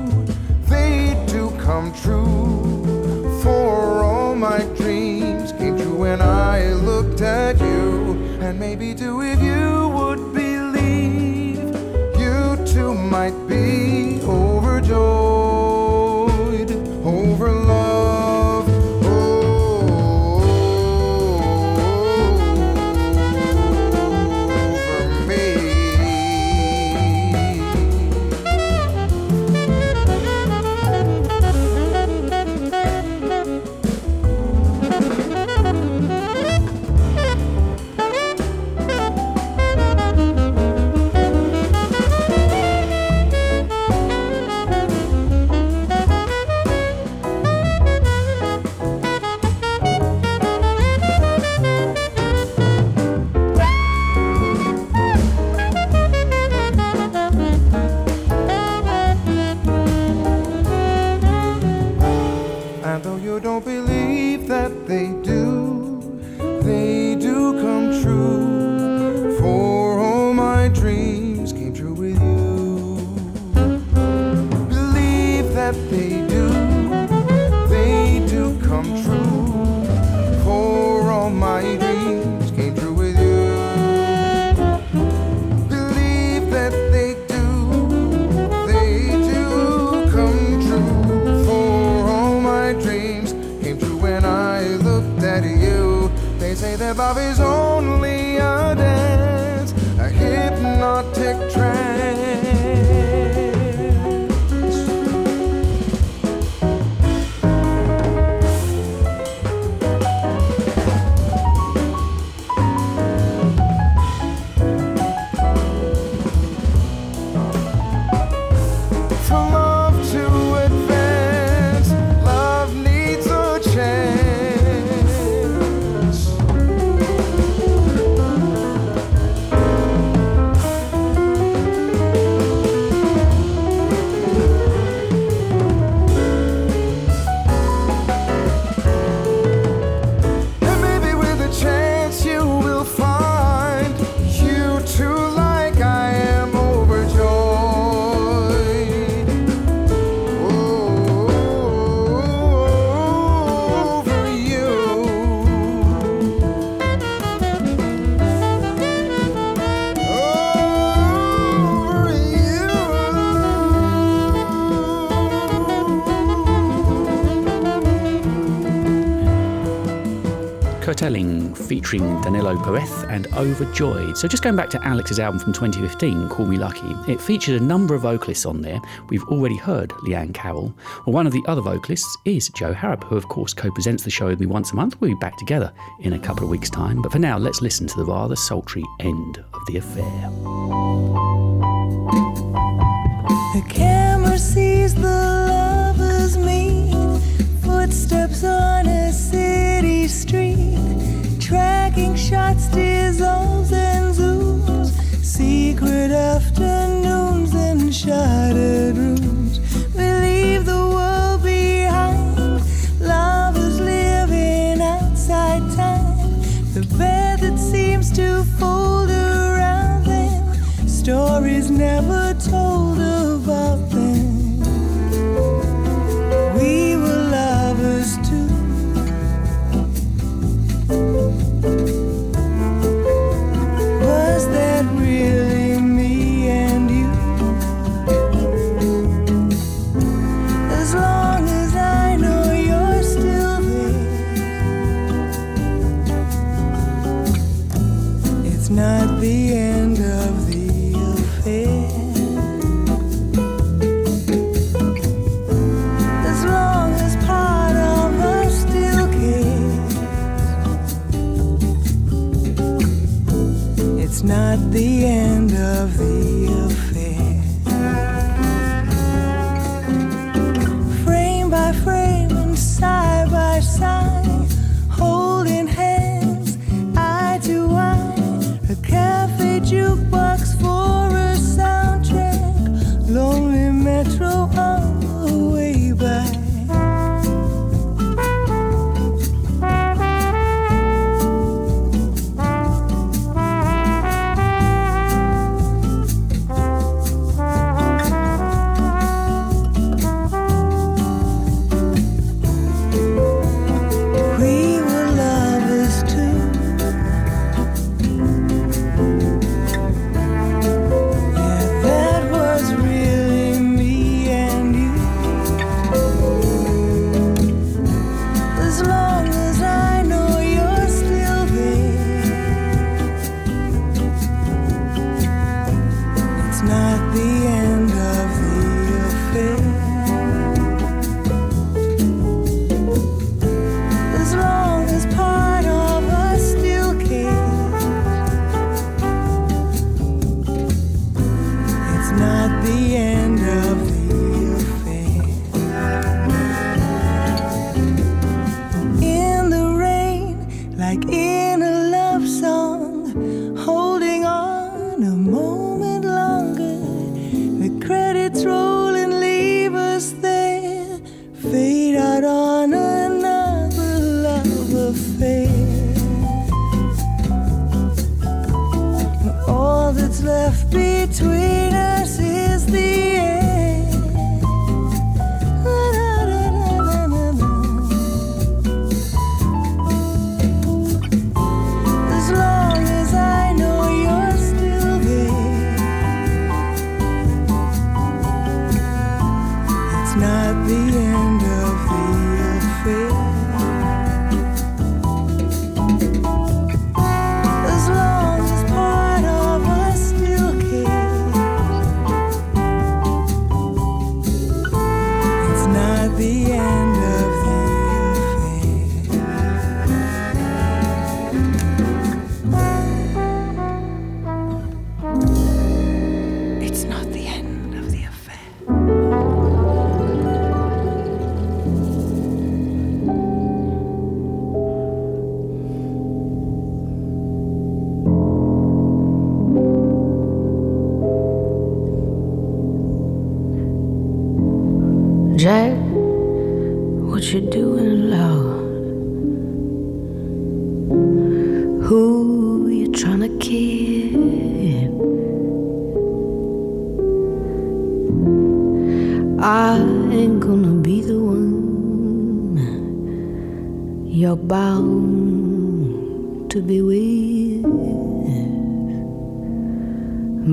they do come true. For all my dreams came true when I looked at you. And maybe do if you would believe, you too might be overjoyed, over love. Oh, over me. featuring Danilo Perez and Overjoyed. So just going back to Alex's album from twenty fifteen, Call Me Lucky, it featured a number of vocalists on there. We've already heard Leanne Carroll. Well, one of the other vocalists is Joe Harrop, who of course co-presents the show with me once a month. We'll be back together in a couple of weeks' time. But for now, let's listen to the rather sultry End of the Affair. The camera sees the lovers meet, footsteps on a city street, tracking shots, dissolves and zooms, secret afternoons in shattered rooms. We leave the world behind, lovers living outside time, the bed that seems to fold around them, stories never told about them. Not the end of the affair. Frame by frame and side by side, holding hands, eye to eye. A cafe jukebox for a soundtrack, lonely metro on the way back.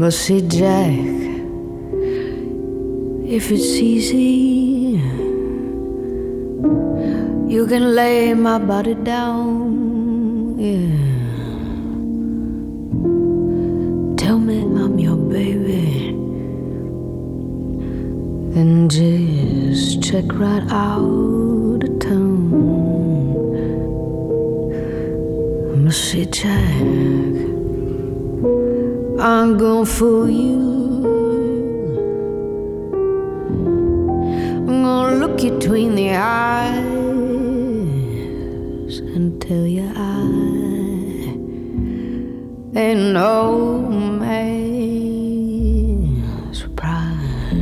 But see, Jack, if it's easy, you can lay my body down yeah. Tell me I'm your baby, then just check right out of town. I'm a shit check, I'm gonna fool you. Between the eyes until your eye ain't no man's surprise.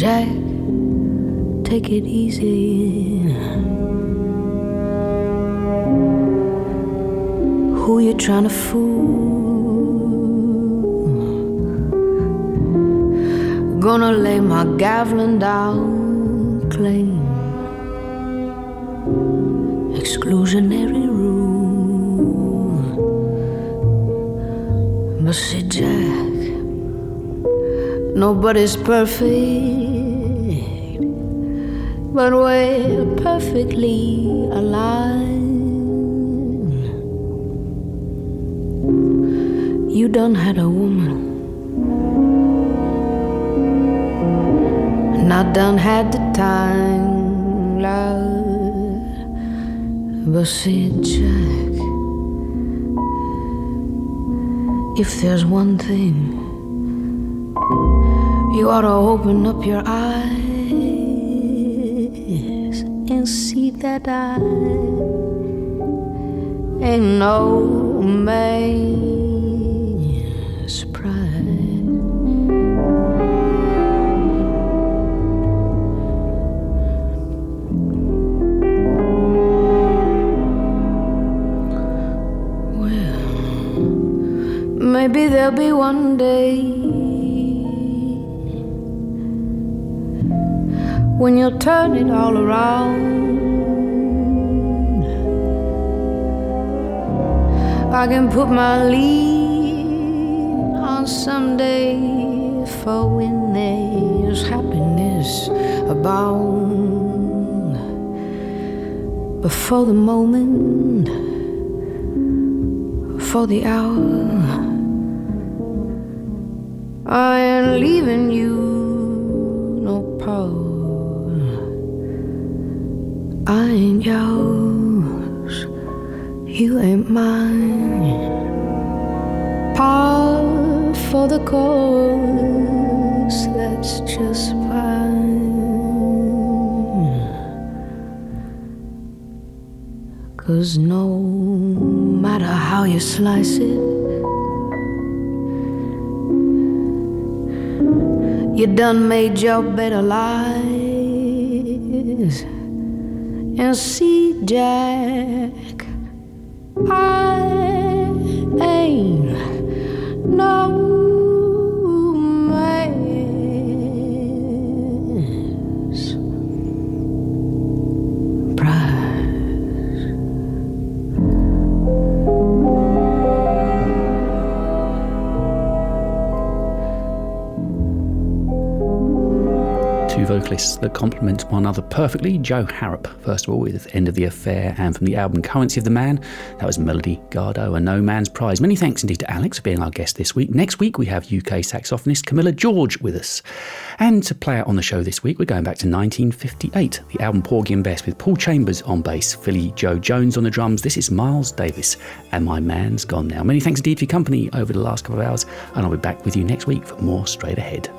Jack, take it easy. Who you trying to fool? Gonna lay my gavelin down claim. Exclusionary rule. Must say, Jack, nobody's perfect, but we're perfectly alive. You done had a woman, and I done had the time, love. But see, Jack, if there's one thing, you ought to open up your eyes and see that I ain't no man. Maybe there'll be one day when you'll turn it all around. I can put my lead on someday, for when there's happiness abound. But for the moment, for the hour, I ain't leaving you no part. I ain't yours, you ain't mine. Par for the course, that's just fine. 'Cause no matter how you slice it, you done made your bed of lies. And see, Jack, I ain't no man's vocalists that complement one another perfectly. Joe Harrop, first of all, with End of the Affair, and from the album Currency of the Man, that was Melody Gardot and No Man's Prize. Many thanks indeed to Alex for being our guest this week. Next week we have U K saxophonist Camilla George with us. And to play out on the show this week, we're going back to nineteen fifty-eight, the album Porgy and Bess, with Paul Chambers on bass, Philly Joe Jones on the drums. This is Miles Davis and My Man's Gone Now. Many thanks indeed for your company over the last couple of hours, and I'll be back with you next week for more Straight Ahead.